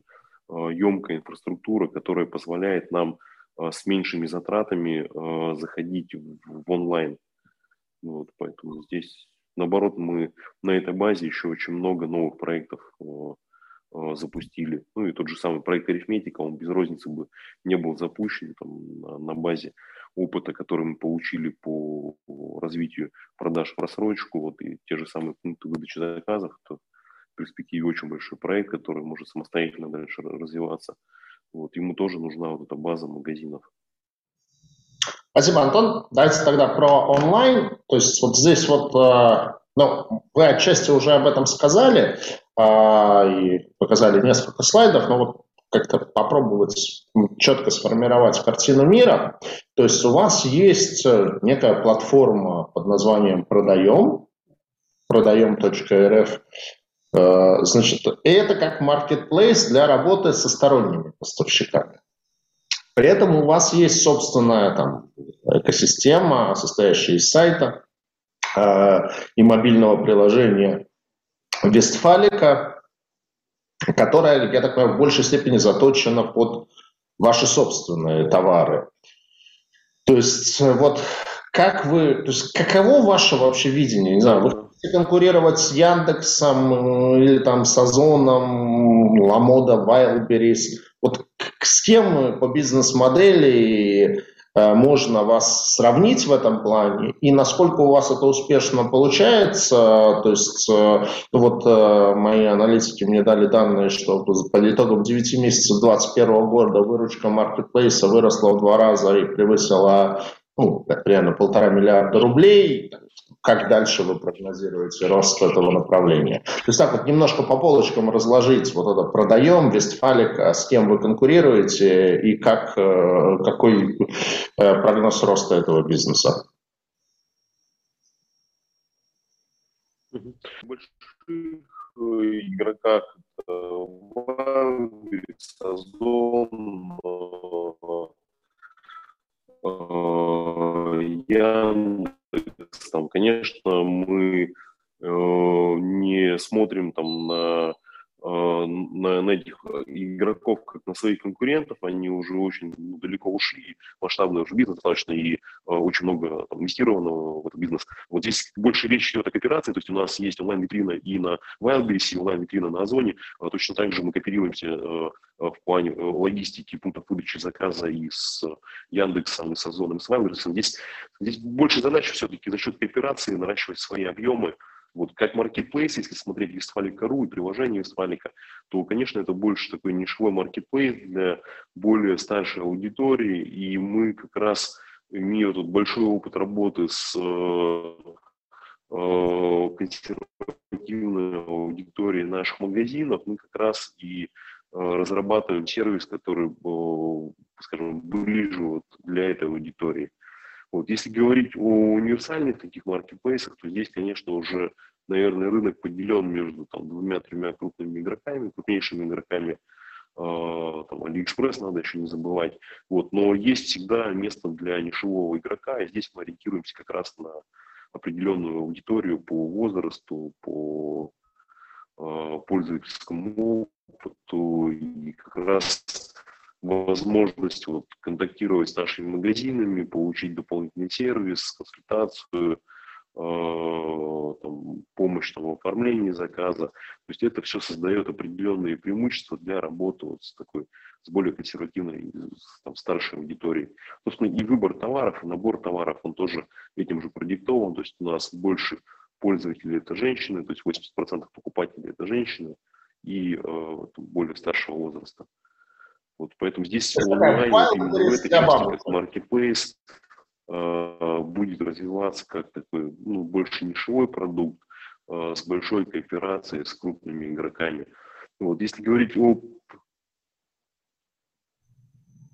э, емкая инфраструктура, которая позволяет нам э, с меньшими затратами э, заходить в, в онлайн. Вот, поэтому здесь, наоборот, мы на этой базе еще очень много новых проектов о, о, запустили. Ну и тот же самый проект «Арифметика», он без розницы бы не был запущен там, на, на базе опыта, который мы получили по, по развитию продаж в просрочку. Вот, и те же самые пункты выдачи заказов, то в перспективе очень большой проект, который может самостоятельно дальше развиваться. Вот ему тоже нужна вот эта база магазинов. Спасибо, Антон. Давайте тогда про онлайн. То есть вот здесь вот, ну, вы отчасти уже об этом сказали и показали несколько слайдов, но вот как-то попробовать четко сформировать картину мира. То есть у вас есть некая платформа под названием «Продаем», продаем.рф. Значит, это как маркетплейс для работы со сторонними поставщиками. При этом у вас есть собственная там экосистема, состоящая из сайта э, и мобильного приложения Westfalica, которая, я так понимаю, в большей степени заточена под ваши собственные товары. То есть вот как вы, то есть каково ваше вообще видение? Не знаю, вы хотите конкурировать с Яндексом или там с Озоном, Ламода, Wildberries? Вот с кем по бизнес-модели можно вас сравнить в этом плане, и насколько у вас это успешно получается? То есть вот мои аналитики мне дали данные, что по итогам девяти месяцев две тысячи двадцать первого года выручка маркетплейса выросла в два раза и превысила, ну, примерно полтора миллиарда рублей. Как дальше вы прогнозируете рост этого направления? То есть так вот немножко по полочкам разложить вот это «Продаем», «Вестфалика», с кем вы конкурируете и как, какой прогноз роста этого бизнеса? В больших игроках я... Там, конечно, мы э, не смотрим там, на, э, на, на этих игроков как на своих конкурентов, они уже очень далеко ушли, масштабный уже бизнес достаточно, и э, очень много там, инвестированного в этот бизнес. Вот здесь больше речь идет о кооперации, то есть у нас есть онлайн-витрина и на Wildberries, и онлайн-витрина на Озоне, а точно так же мы кооперируемся э, в плане э, логистики, пунктов выдачи заказа и с Яндексом, и с Озоном, и с Wildberries. Здесь, здесь больше задача все-таки за счет кооперации наращивать свои объемы. Вот как маркетплейс, если смотреть Westfalica точка ру и приложение Westfalica, то, конечно, это больше такой нишевой маркетплейс для более старшей аудитории, и мы как раз, имея тут большой опыт работы с э, э, консервативной аудиторией наших магазинов, мы как раз и разрабатываем сервис, который, скажем, ближе вот для этой аудитории. Вот. Если говорить о универсальных таких маркетплейсах, то здесь, конечно, уже, наверное, рынок поделен между там, двумя-тремя крупными игроками, крупнейшими игроками, там, AliExpress надо еще не забывать. Вот. Но есть всегда место для нишевого игрока, и здесь мы ориентируемся как раз на определенную аудиторию по возрасту, по пользовательскому опыту и как раз возможность вот, контактировать с нашими магазинами, получить дополнительный сервис, консультацию, э, там, помощь там, в оформлении заказа. То есть это все создает определенные преимущества для работы вот, с такой, с более консервативной, там, старшей аудиторией. Собственно, и выбор товаров, и набор товаров, он тоже этим же продиктован. То есть у нас больше пользователи это женщины, то есть восемьдесят процентов покупателей это женщины и э, более старшего возраста. Вот, поэтому здесь онлайн, именно в этой части, как маркетплейс, э, будет развиваться как такой, ну, больше нишевой продукт э, с большой кооперацией с крупными игроками. Вот, если говорить о,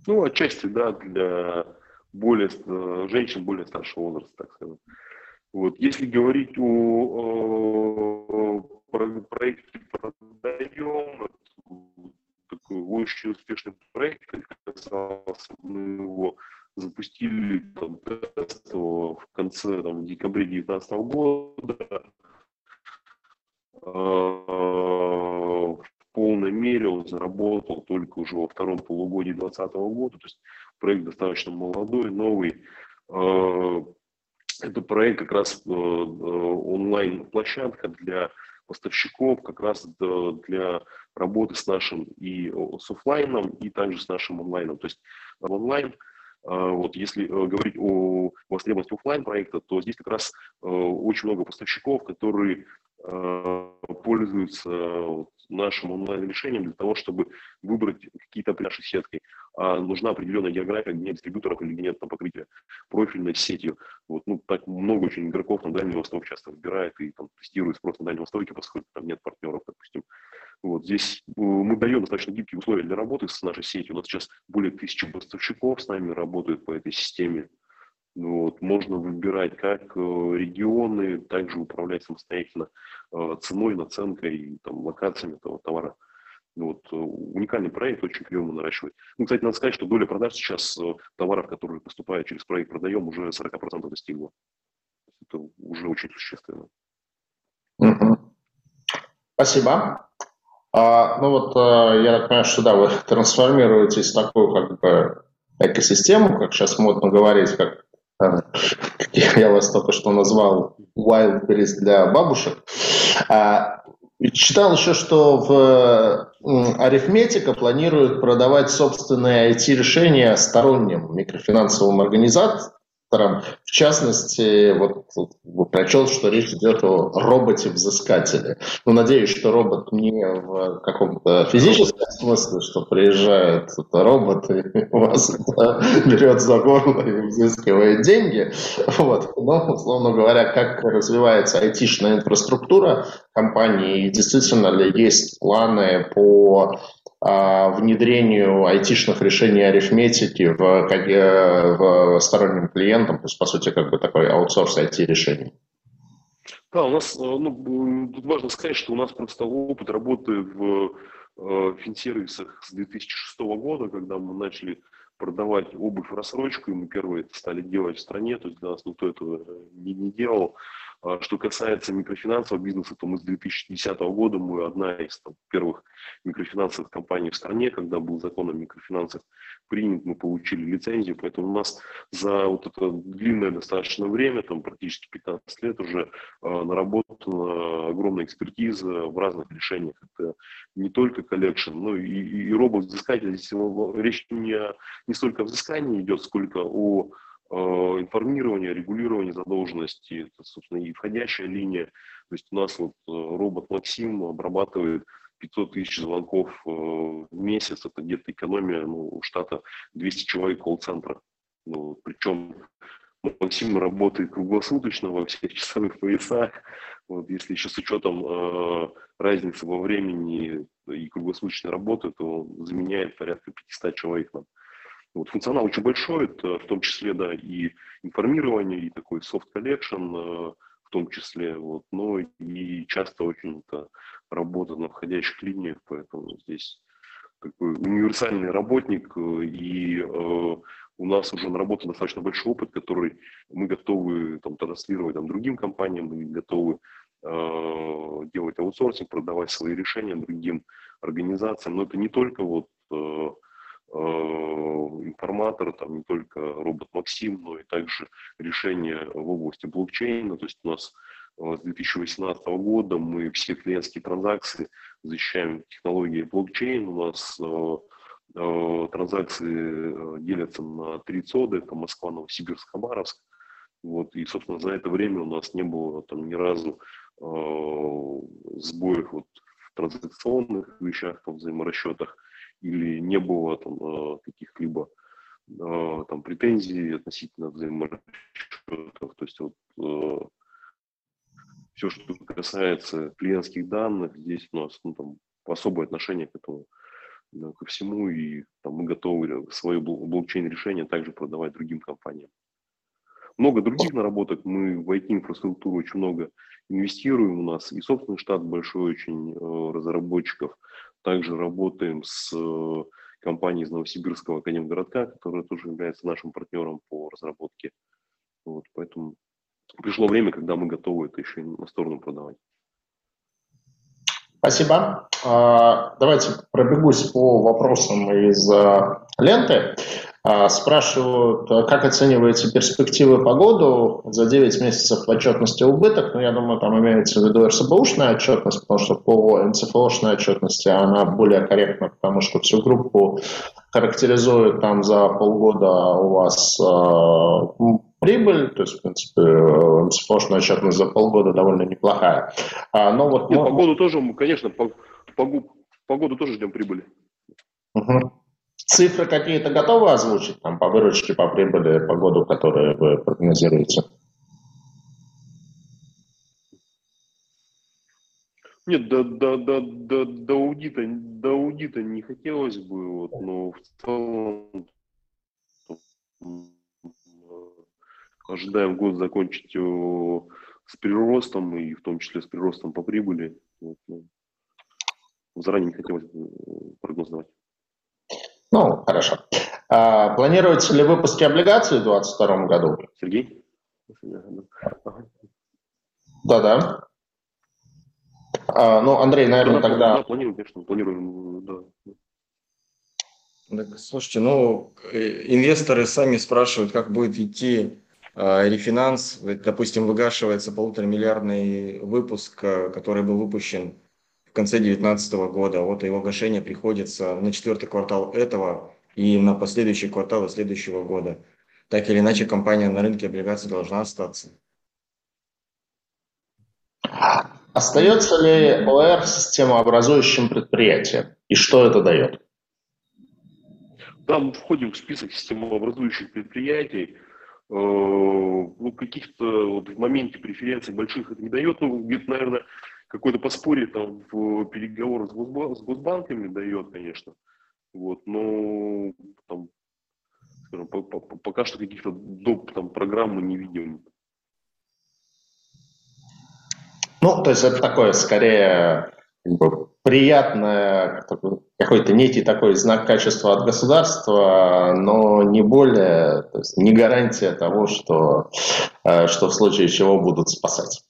ну, отчасти, да, для более женщин более старшего возраста, так сказать. Вот. Если говорить о, о проекте «Продаем», такой очень успешный проект, касался, мы его запустили там, в конце там, декабря две тысячи девятнадцатого года. В полной мере он заработал только уже во втором полугодии две тысячи двадцатого года. То есть проект достаточно молодой, новый. Это проект как раз онлайн-площадка для поставщиков, как раз для работы с нашим и с офлайном, и также с нашим онлайном. То есть онлайн, вот если говорить о востребованности офлайн проекта, то здесь как раз очень много поставщиков, которые пользуются нашим онлайн-решением для того, чтобы выбрать какие-то наши сетки. А нужна определенная география, где нет дистрибьюторов или где нет там покрытия профильной сетью. Вот, ну, так много очень игроков на Дальний Восток часто выбирает и там тестирует спрос на Дальнем Востоке, поскольку там нет партнеров, допустим. Вот здесь мы даем достаточно гибкие условия для работы с нашей сетью. У нас сейчас более тысячи поставщиков с нами работают по этой системе. Вот, можно выбирать как регионы, также управлять самостоятельно ценой, наценкой, там, локациями этого товара. Вот, уникальный проект, очень клево наращивать. Ну, кстати, надо сказать, что доля продаж сейчас товаров, которые поступают через проект «Продаем», уже сорок процентов достигла. Это уже очень существенно. Угу. Спасибо. А, ну вот, я так понимаю, что да, вы трансформируетесь в такую как бы экосистему, как сейчас модно говорить, как я вас только что назвал Wildberries для бабушек. А, читал еще, что в Арифметика планирует продавать собственные ай ти-решения сторонним микрофинансовым организаторам. В частности, вот, вот прочел, что речь идет о роботе-взыскателе. Ну, надеюсь, что робот не в каком-то физическом смысле, что приезжает робот и вас берет за горло и взыскивает деньги. Вот. Но, условно говоря, как развивается айтишная инфраструктура компании, и действительно ли есть планы по а, внедрению айтишных решений Арифметики в, в, в сторонним клиентам, то есть, по сути, как бы такой аутсорс ай ти-решений? Да, у нас, ну, тут важно сказать, что у нас просто опыт работы в финсервисах с две тысячи шестого года, когда мы начали продавать обувь в рассрочку, и мы первые это стали делать в стране, то есть для нас никто этого не, не делал. Что касается микрофинансового бизнеса, то мы с две тысячи десятого года, мы одна из там, первых микрофинансовых компаний в стране, когда был закон о микрофинансах принят, мы получили лицензию, поэтому у нас за вот это длинное достаточно время, там практически пятнадцать лет уже, наработана огромная экспертиза в разных решениях. Это не только коллекшн, но и, и, и робот-взыскатель. Здесь речь не, не столько о взыскании идет, сколько о информирование, регулирование задолженности, это, собственно, и входящая линия. То есть у нас вот робот Максим обрабатывает пятьсот тысяч звонков в месяц, это где-то экономия ну, штата двести человек колл-центра. Ну, причем Максим работает круглосуточно во всех часовых поясах. Вот, если еще с учетом э, разницы во времени и круглосуточной работы, то заменяет порядка пятьсот человек нам. Вот, функционал очень большой, это в том числе да, и информирование, и такой soft collection, в том числе, вот, но и часто очень-то работа на входящих линиях, поэтому здесь как бы универсальный работник, и э, у нас уже наработан достаточно большой опыт, который мы готовы там, транслировать там, другим компаниям, мы готовы э, делать аутсорсинг, продавать свои решения другим организациям, но это не только вот... Э, информатор, там не только робот Максим, но и также решения в области блокчейна. То есть у нас с две тысячи восемнадцатого года мы все клиентские транзакции защищаем технологией блокчейн. У нас э, э, транзакции делятся на три цоды, это Москва, Новосибирск, Хабаровск. Вот, и, собственно, за это время у нас не было там ни разу э, сбоев вот, в транзакционных вещах, там, взаиморасчетах, или не было там каких-либо там претензий относительно взаиморасчетов. То есть вот все, что касается клиентских данных, здесь у нас ну, там, особое отношение к этому, да, ко всему, и там, мы готовы свои блокчейн-решения также продавать другим компаниям. Много других наработок, мы в ай ти-инфраструктуру очень много инвестируем, у нас и собственный штат большой очень разработчиков. Также работаем с компанией из Новосибирского Академгородка, которая тоже является нашим партнером по разработке. Вот, поэтому пришло время, когда мы готовы это еще и на сторону продавать. Спасибо. Давайте пробегусь по вопросам из ленты. Спрашивают, как оцениваете перспективы по году за девять месяцев в отчетности убыток? Ну, я думаю, там имеется в виду РСБУшная отчетность, потому что по МЦФОшной отчетности она более корректна, потому что всю группу характеризует там за полгода у вас прибыль, то есть, в принципе, сплошная отчетность за полгода довольно неплохая. А, но вот Нет, мы... по году тоже, конечно, по, по, по году тоже ждем прибыли. Угу. Цифры какие-то готовы озвучить там, по выручке, по прибыли, по году, которые вы прогнозируете? Нет, до, до, до, до, до, аудита, до аудита не хотелось бы, вот, но в целом ожидаем год закончить с приростом, и в том числе с приростом по прибыли. Вот, заранее не хотелось бы прогнозировать. Ну, хорошо. А, планируется ли выпуски облигаций в две тысячи двадцать втором году? Сергей? Да-да. А, ну, Андрей, наверное, да, тогда... Да, планируем, конечно, планируем, да. Так, слушайте, ну, инвесторы сами спрашивают, как будет идти э, рефинанс. Допустим, выгашивается полуторамиллиардный выпуск, который был выпущен в конце две тысячи девятнадцатого года. Вот его гашение приходится на четвертый квартал этого и на последующие кварталы следующего года. Так или иначе, компания на рынке облигаций должна остаться. Остается ли ОР системообразующим предприятием? И что это дает? Да, мы входим в список системообразующих предприятий. Ну, каких-то вот в моменте преференций больших это не дает. Ну, где-то, наверное, какое-то поспорье там в переговорах с госбанками дает, конечно. Вот, но там, скажем, пока что каких-то доп. Там программ мы не видим. Ну, то есть это такое, скорее, как бы, приятное, какой-то некий такой знак качества от государства, но не более, то есть не гарантия того, что, что в случае чего будут спасать.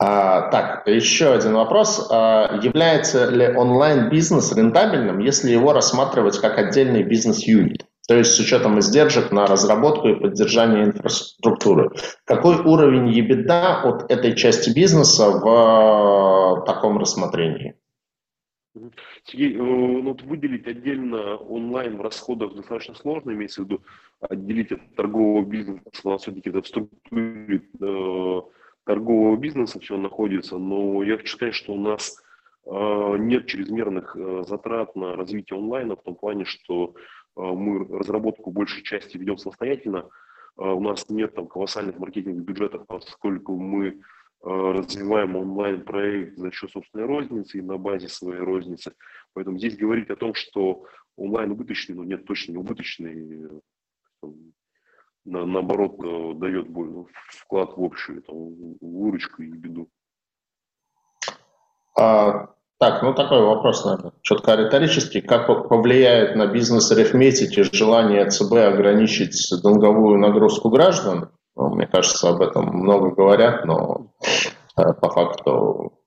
А, так, еще один вопрос. А, является ли онлайн-бизнес рентабельным, если его рассматривать как отдельный бизнес-юнит? То есть с учетом издержек на разработку и поддержание инфраструктуры. Какой уровень EBITDA от этой части бизнеса в таком рассмотрении? Ну, выделить отдельно онлайн в расходах достаточно сложно, имеется в виду отделить от торгового бизнеса, но все-таки это в структуре торгового бизнеса все находится, но я хочу сказать, что у нас нет чрезмерных затрат на развитие онлайна в том плане, что мы разработку большей части ведем самостоятельно. У нас нет там колоссальных маркетинговых бюджетов, поскольку мы развиваем онлайн-проект за счет собственной розницы и на базе своей розницы. Поэтому здесь говорить о том, что онлайн убыточный, но нет, точно не убыточный, на, наоборот, дает вклад в общую там, выручку и беду. А... Так, ну такой вопрос, наверное, четко риторический. Как повлияет на бизнес арифметики желание ЦБ ограничить долговую нагрузку граждан? Ну, мне кажется, об этом много говорят, но э, по факту,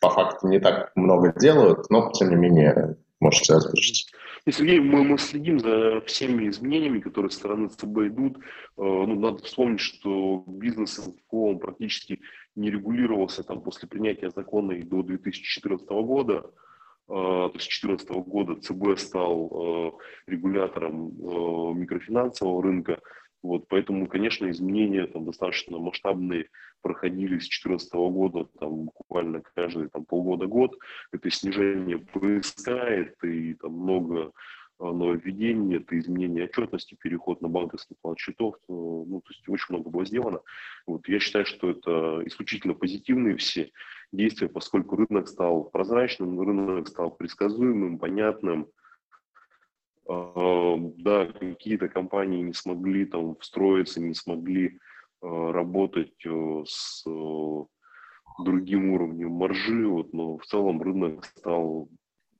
по факту не так много делают, но, тем не менее, можете озвучить. Сергей, мы, мы следим за всеми изменениями, которые со стороны ЦБ идут. Ну, надо вспомнить, что бизнес МФО практически не регулировался там, после принятия закона и до две тысячи четырнадцатого года. То есть с две тысячи четырнадцатого года ЦБ стал регулятором микрофинансового рынка. Вот, поэтому, конечно, изменения там, достаточно масштабные проходили с две тысячи четырнадцатого года, там, буквально каждые полгода-год. Это снижение ПСК, это и, там, много нововведений, это изменение отчетности, переход на банковский план счетов. Ну, то есть очень много было сделано. Вот, я считаю, что это исключительно позитивные все действия, поскольку рынок стал прозрачным, рынок стал предсказуемым, понятным. Да, какие-то компании не смогли там встроиться, не смогли работать с другим уровнем маржи, вот, но в целом рынок стал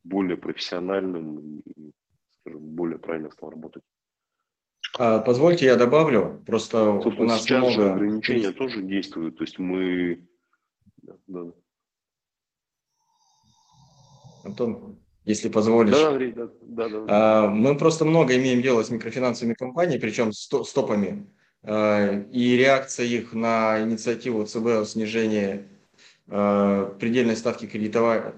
более профессиональным и, скажем, более правильно стал работать. А, позвольте, я добавлю, просто собственно, у нас сейчас много... же ограничения тоже действуют, то есть мы... Да. Антон? Если позволишь. Да, Андрей, да, да, да. Мы просто много имеем дело с микрофинансовыми компаниями, причем с топами. И реакция их на инициативу ЦБ о снижении предельной ставки кредитования,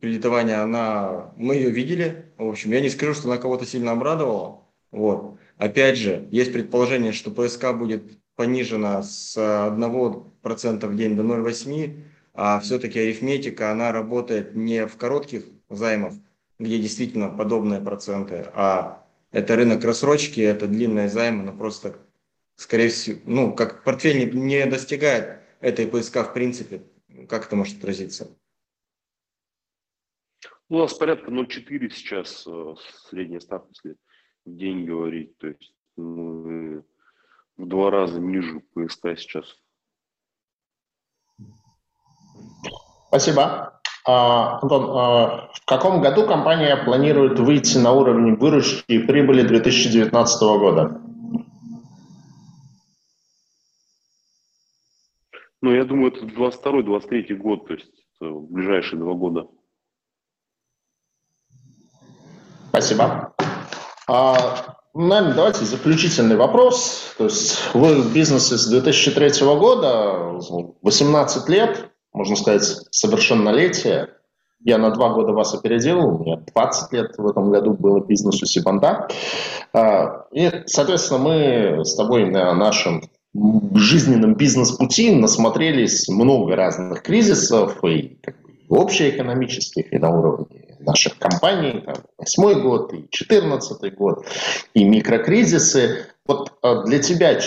кредитования, она, мы ее видели. В общем, я не скажу, что она кого-то сильно обрадовала. Вот. Опять же, есть предположение, что ПСК будет понижена с одного процента в день до ноль целых восьми сотых процента, а все-таки арифметика, она работает не в коротких займах, где действительно подобные проценты, а это рынок рассрочки, это длинные займы, но просто, скорее всего, ну, как портфель не достигает этой ПСК в принципе, как это может отразиться? У нас порядка ноль целых четыре десятых сейчас средняя ставка, если в день говорить, то есть мы в два раза ниже ПСК сейчас. Спасибо. А, Антон, а в каком году компания планирует выйти на уровень выручки и прибыли две тысячи девятнадцатого года? Ну, я думаю, это двадцать второй — двадцать третий год, то есть в ближайшие два года. Спасибо. А, наверное, давайте заключительный вопрос. То есть вы в бизнесе с две тысячи третьего года, восемнадцать лет, можно сказать, совершеннолетие. Я на два года вас опередил, у меня двадцать лет в этом году было бизнесу Сибанда. А, и, соответственно, мы с тобой на нашем жизненном бизнес-пути насмотрелись много разных кризисов, и общеэкономических, и на уровне наших компаний, там, восьмой год, и четырнадцатый год, и микрокризисы. Вот для тебя,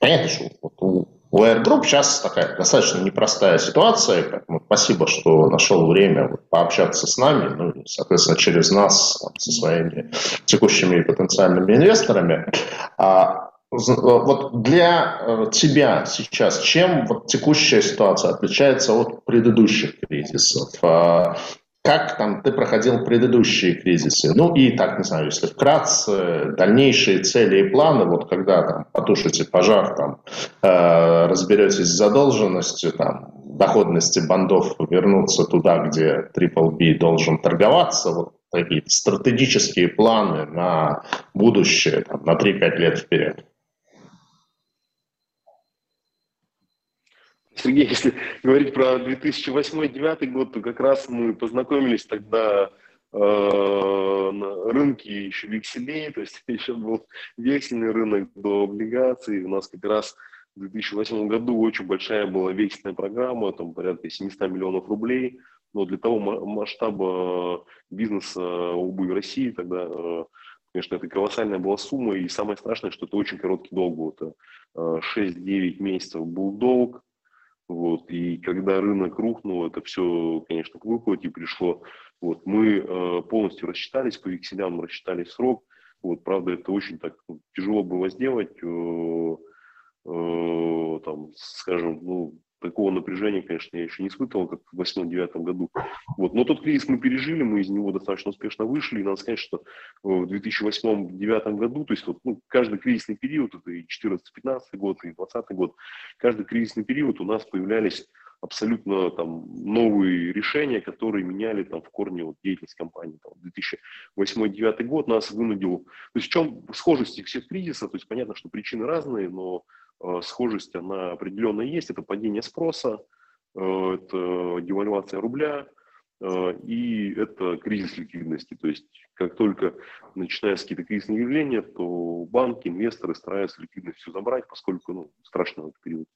понятно, что вот у о эр Group сейчас такая достаточно непростая ситуация, поэтому спасибо, что нашел время вот пообщаться с нами, ну и, соответственно, через нас там, со своими текущими и потенциальными инвесторами. Вот для тебя сейчас чем вот текущая ситуация отличается от предыдущих кризисов? Как там ты проходил предыдущие кризисы? Ну и так, не знаю, если вкратце, дальнейшие цели и планы, вот когда там потушите пожар, там, э, разберетесь с задолженностью, там, доходности бандов вернуться туда, где трипл би должен торговаться, вот такие стратегические планы на будущее, там, на три-пять лет вперед. Сергей, если говорить про две тысячи восьмой — две тысячи девятый год, то как раз мы познакомились тогда э, на рынке еще векселей, то есть еще был вексельный рынок до облигаций. У нас как раз в две тысячи восьмом году очень большая была вексельная программа, там порядка семьсот миллионов рублей. Но для того масштаба бизнеса обуви России тогда, конечно, это колоссальная была сумма. И самое страшное, что это очень короткий долг был. Это шесть-девять месяцев был долг. Вот, и когда рынок рухнул, это все, конечно, к выплате пришло. Вот, мы э, полностью рассчитались, по векселям рассчитали срок. Вот, правда, это очень так тяжело было сделать. Э, э, там, скажем, ну, такого напряжения, конечно, я еще не испытывал, как в две тысячи восьмом — две тысячи девятом году. Вот, но тот кризис мы пережили, мы из него достаточно успешно вышли. И надо сказать, что в две тысячи восьмом — две тысячи девятом году, то есть вот, ну, каждый кризисный период, это и четырнадцатый — пятнадцатый год, и двадцатый год, каждый кризисный период у нас появлялись абсолютно там новые решения, которые меняли там в корне вот, деятельность компании. Там, две тысячи восьмой — две тысячи девятый год нас вынудил... То есть в чем схожесть всех кризисов? То есть понятно, что причины разные, но схожесть, она определенно есть. Это падение спроса, это девальвация рубля и это кризис ликвидности. То есть как только начинаются какие-то кризисные явления, то банки, инвесторы стараются ликвидность всю забрать, поскольку ну, страшно этот период.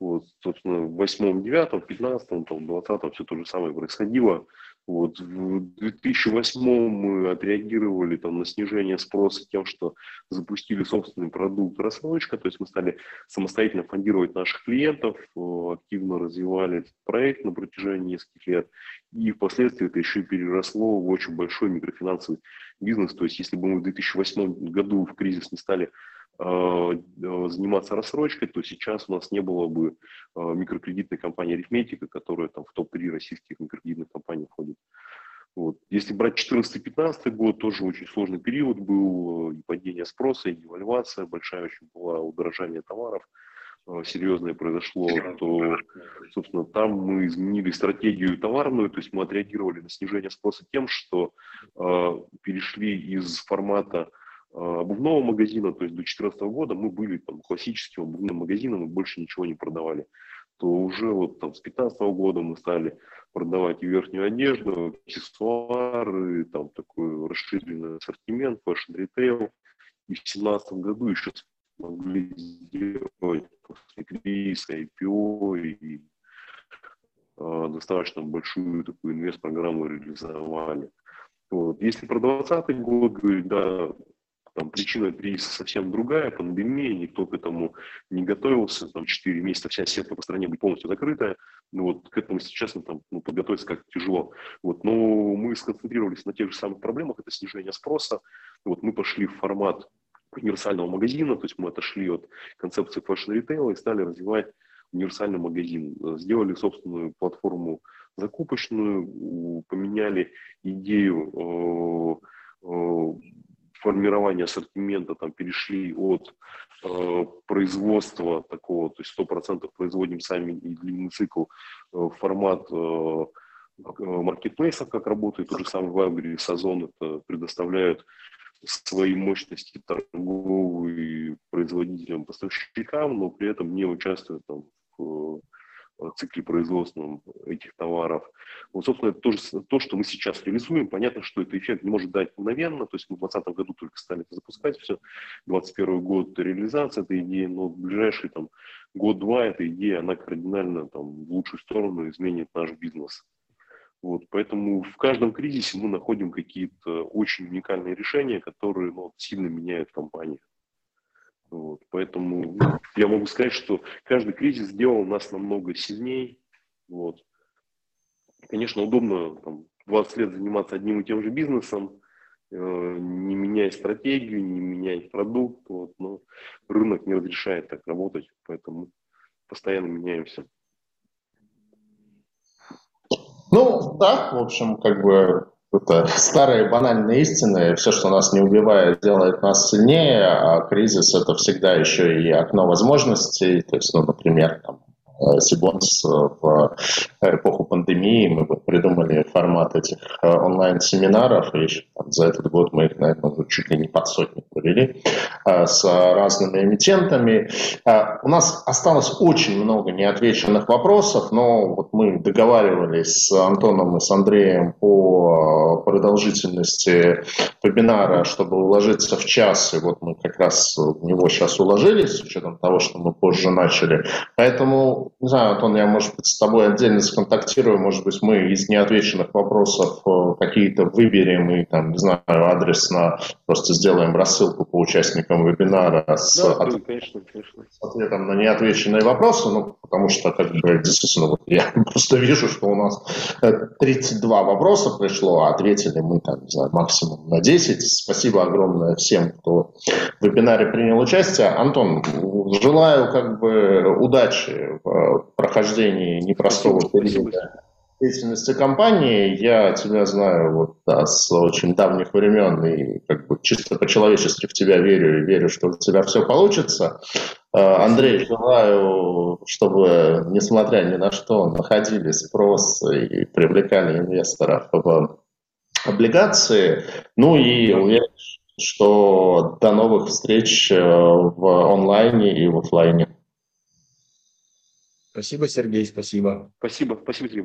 Вот, собственно, в восьмом, девятом, пятнадцатом, двадцатом все то же самое происходило. Вот, в две тысячи восьмом мы отреагировали там, на снижение спроса тем, что запустили собственный продукт рассрочка, то есть мы стали самостоятельно фондировать наших клиентов, активно развивали этот проект на протяжении нескольких лет, и впоследствии это еще переросло в очень большой микрофинансовый бизнес, то есть если бы мы в две тысячи восьмом году в кризис не стали заниматься рассрочкой, то сейчас у нас не было бы микрокредитной компании «Арифметика», которая там в топ три российских микрокредитных компаний входит. Вот. Если брать четырнадцатый — пятнадцатый год, тоже очень сложный период был, и падение спроса, и девальвация, большая очень была удорожание товаров, серьезное произошло, то, собственно, там мы изменили стратегию товарную, то есть мы отреагировали на снижение спроса тем, что э, перешли из формата обувного магазина, то есть до две тысячи четырнадцатого года мы были там классическим обувным магазином и больше ничего не продавали. что уже вот там с пятнадцатого года мы стали продавать и верхнюю одежду, аксессуары, там такой расширенный ассортимент, fashion retail. И в семнадцатом году еще смогли сделать после кризиса, ай пи о и э, достаточно большую такую инвест-программу реализовали. Вот. Если про двадцатый год говорить, да, там причина кризиса совсем другая, пандемия, никто к этому не готовился, там четыре месяца вся сетка по стране была полностью закрытая, ну, вот к этому, если честно, там, ну, подготовиться как-то тяжело. Вот, но мы сконцентрировались на тех же самых проблемах, это снижение спроса, вот мы пошли в формат универсального магазина, то есть мы отошли от концепции фэшн-ритейла и стали развивать универсальный магазин, сделали собственную платформу закупочную, поменяли идею э- э- формирование ассортимента, там перешли от э, производства такого, то есть сто процентов производим сами и длинный цикл, э, формат э, маркетплейсов, как работает, тот же самый Wildberries, Ozon, это предоставляют свои мощности торговые производителям, поставщикам, но при этом не участвуют там, в цикле производственном этих товаров. Вот, собственно, это тоже то, что мы сейчас реализуем. Понятно, что этот эффект не может дать мгновенно, то есть мы в двадцатом году только стали это запускать все, двадцать первый год реализация этой идеи, но в ближайший там год-два эта идея, она кардинально там в лучшую сторону изменит наш бизнес. Вот, поэтому в каждом кризисе мы находим какие-то очень уникальные решения, которые, ну, сильно меняют компанию. Вот, поэтому я могу сказать, что каждый кризис сделал нас намного сильнее. Вот. Конечно, удобно там, двадцать лет заниматься одним и тем же бизнесом, э, не меняя стратегию, не меняя продукт, вот, но рынок не разрешает так работать, поэтому постоянно меняемся. Ну, да, в общем, как бы... Это старые банальные истины, все, что нас не убивает, делает нас сильнее, а кризис – это всегда еще и окно возможностей. То есть, ну, например, там, Сибонс в эпоху пандемии, мы придумали формат этих онлайн-семинаров, и еще там, за этот год мы их, наверное, чуть ли не под сотню провели с разными эмитентами. У нас осталось очень много неотвеченных вопросов, но вот мы договаривались с Антоном и с Андреем по продолжительности вебинара, чтобы уложиться в час, и вот мы как раз в него сейчас уложились, с учетом того, что мы позже начали. Поэтому не знаю, Антон, я, может быть, с тобой отдельно сконтактирую, может быть, мы из неотвеченных вопросов какие-то выберем и, там, не знаю, адресно просто сделаем рассылку по участникам вебинара с, да, от... конечно, конечно. с ответом на неотвеченные вопросы, ну, потому что, как бы, действительно, вот я просто вижу, что у нас тридцать два вопроса пришло, а ответили мы, там, не знаю, максимум на десять. Спасибо огромное всем, кто в вебинаре принял участие. Антон, желаю, как бы, удачи в прохождении непростого периода деятельности компании. Я тебя знаю вот, да, с очень давних времен и как бы чисто по-человечески в тебя верю и верю, что у тебя все получится. Андрей, желаю, чтобы, несмотря ни на что, находили спрос и привлекали инвесторов в облигации. Ну и уверен, что до новых встреч в онлайне и в офлайне. Спасибо, Сергей, спасибо. Спасибо, спасибо тебе.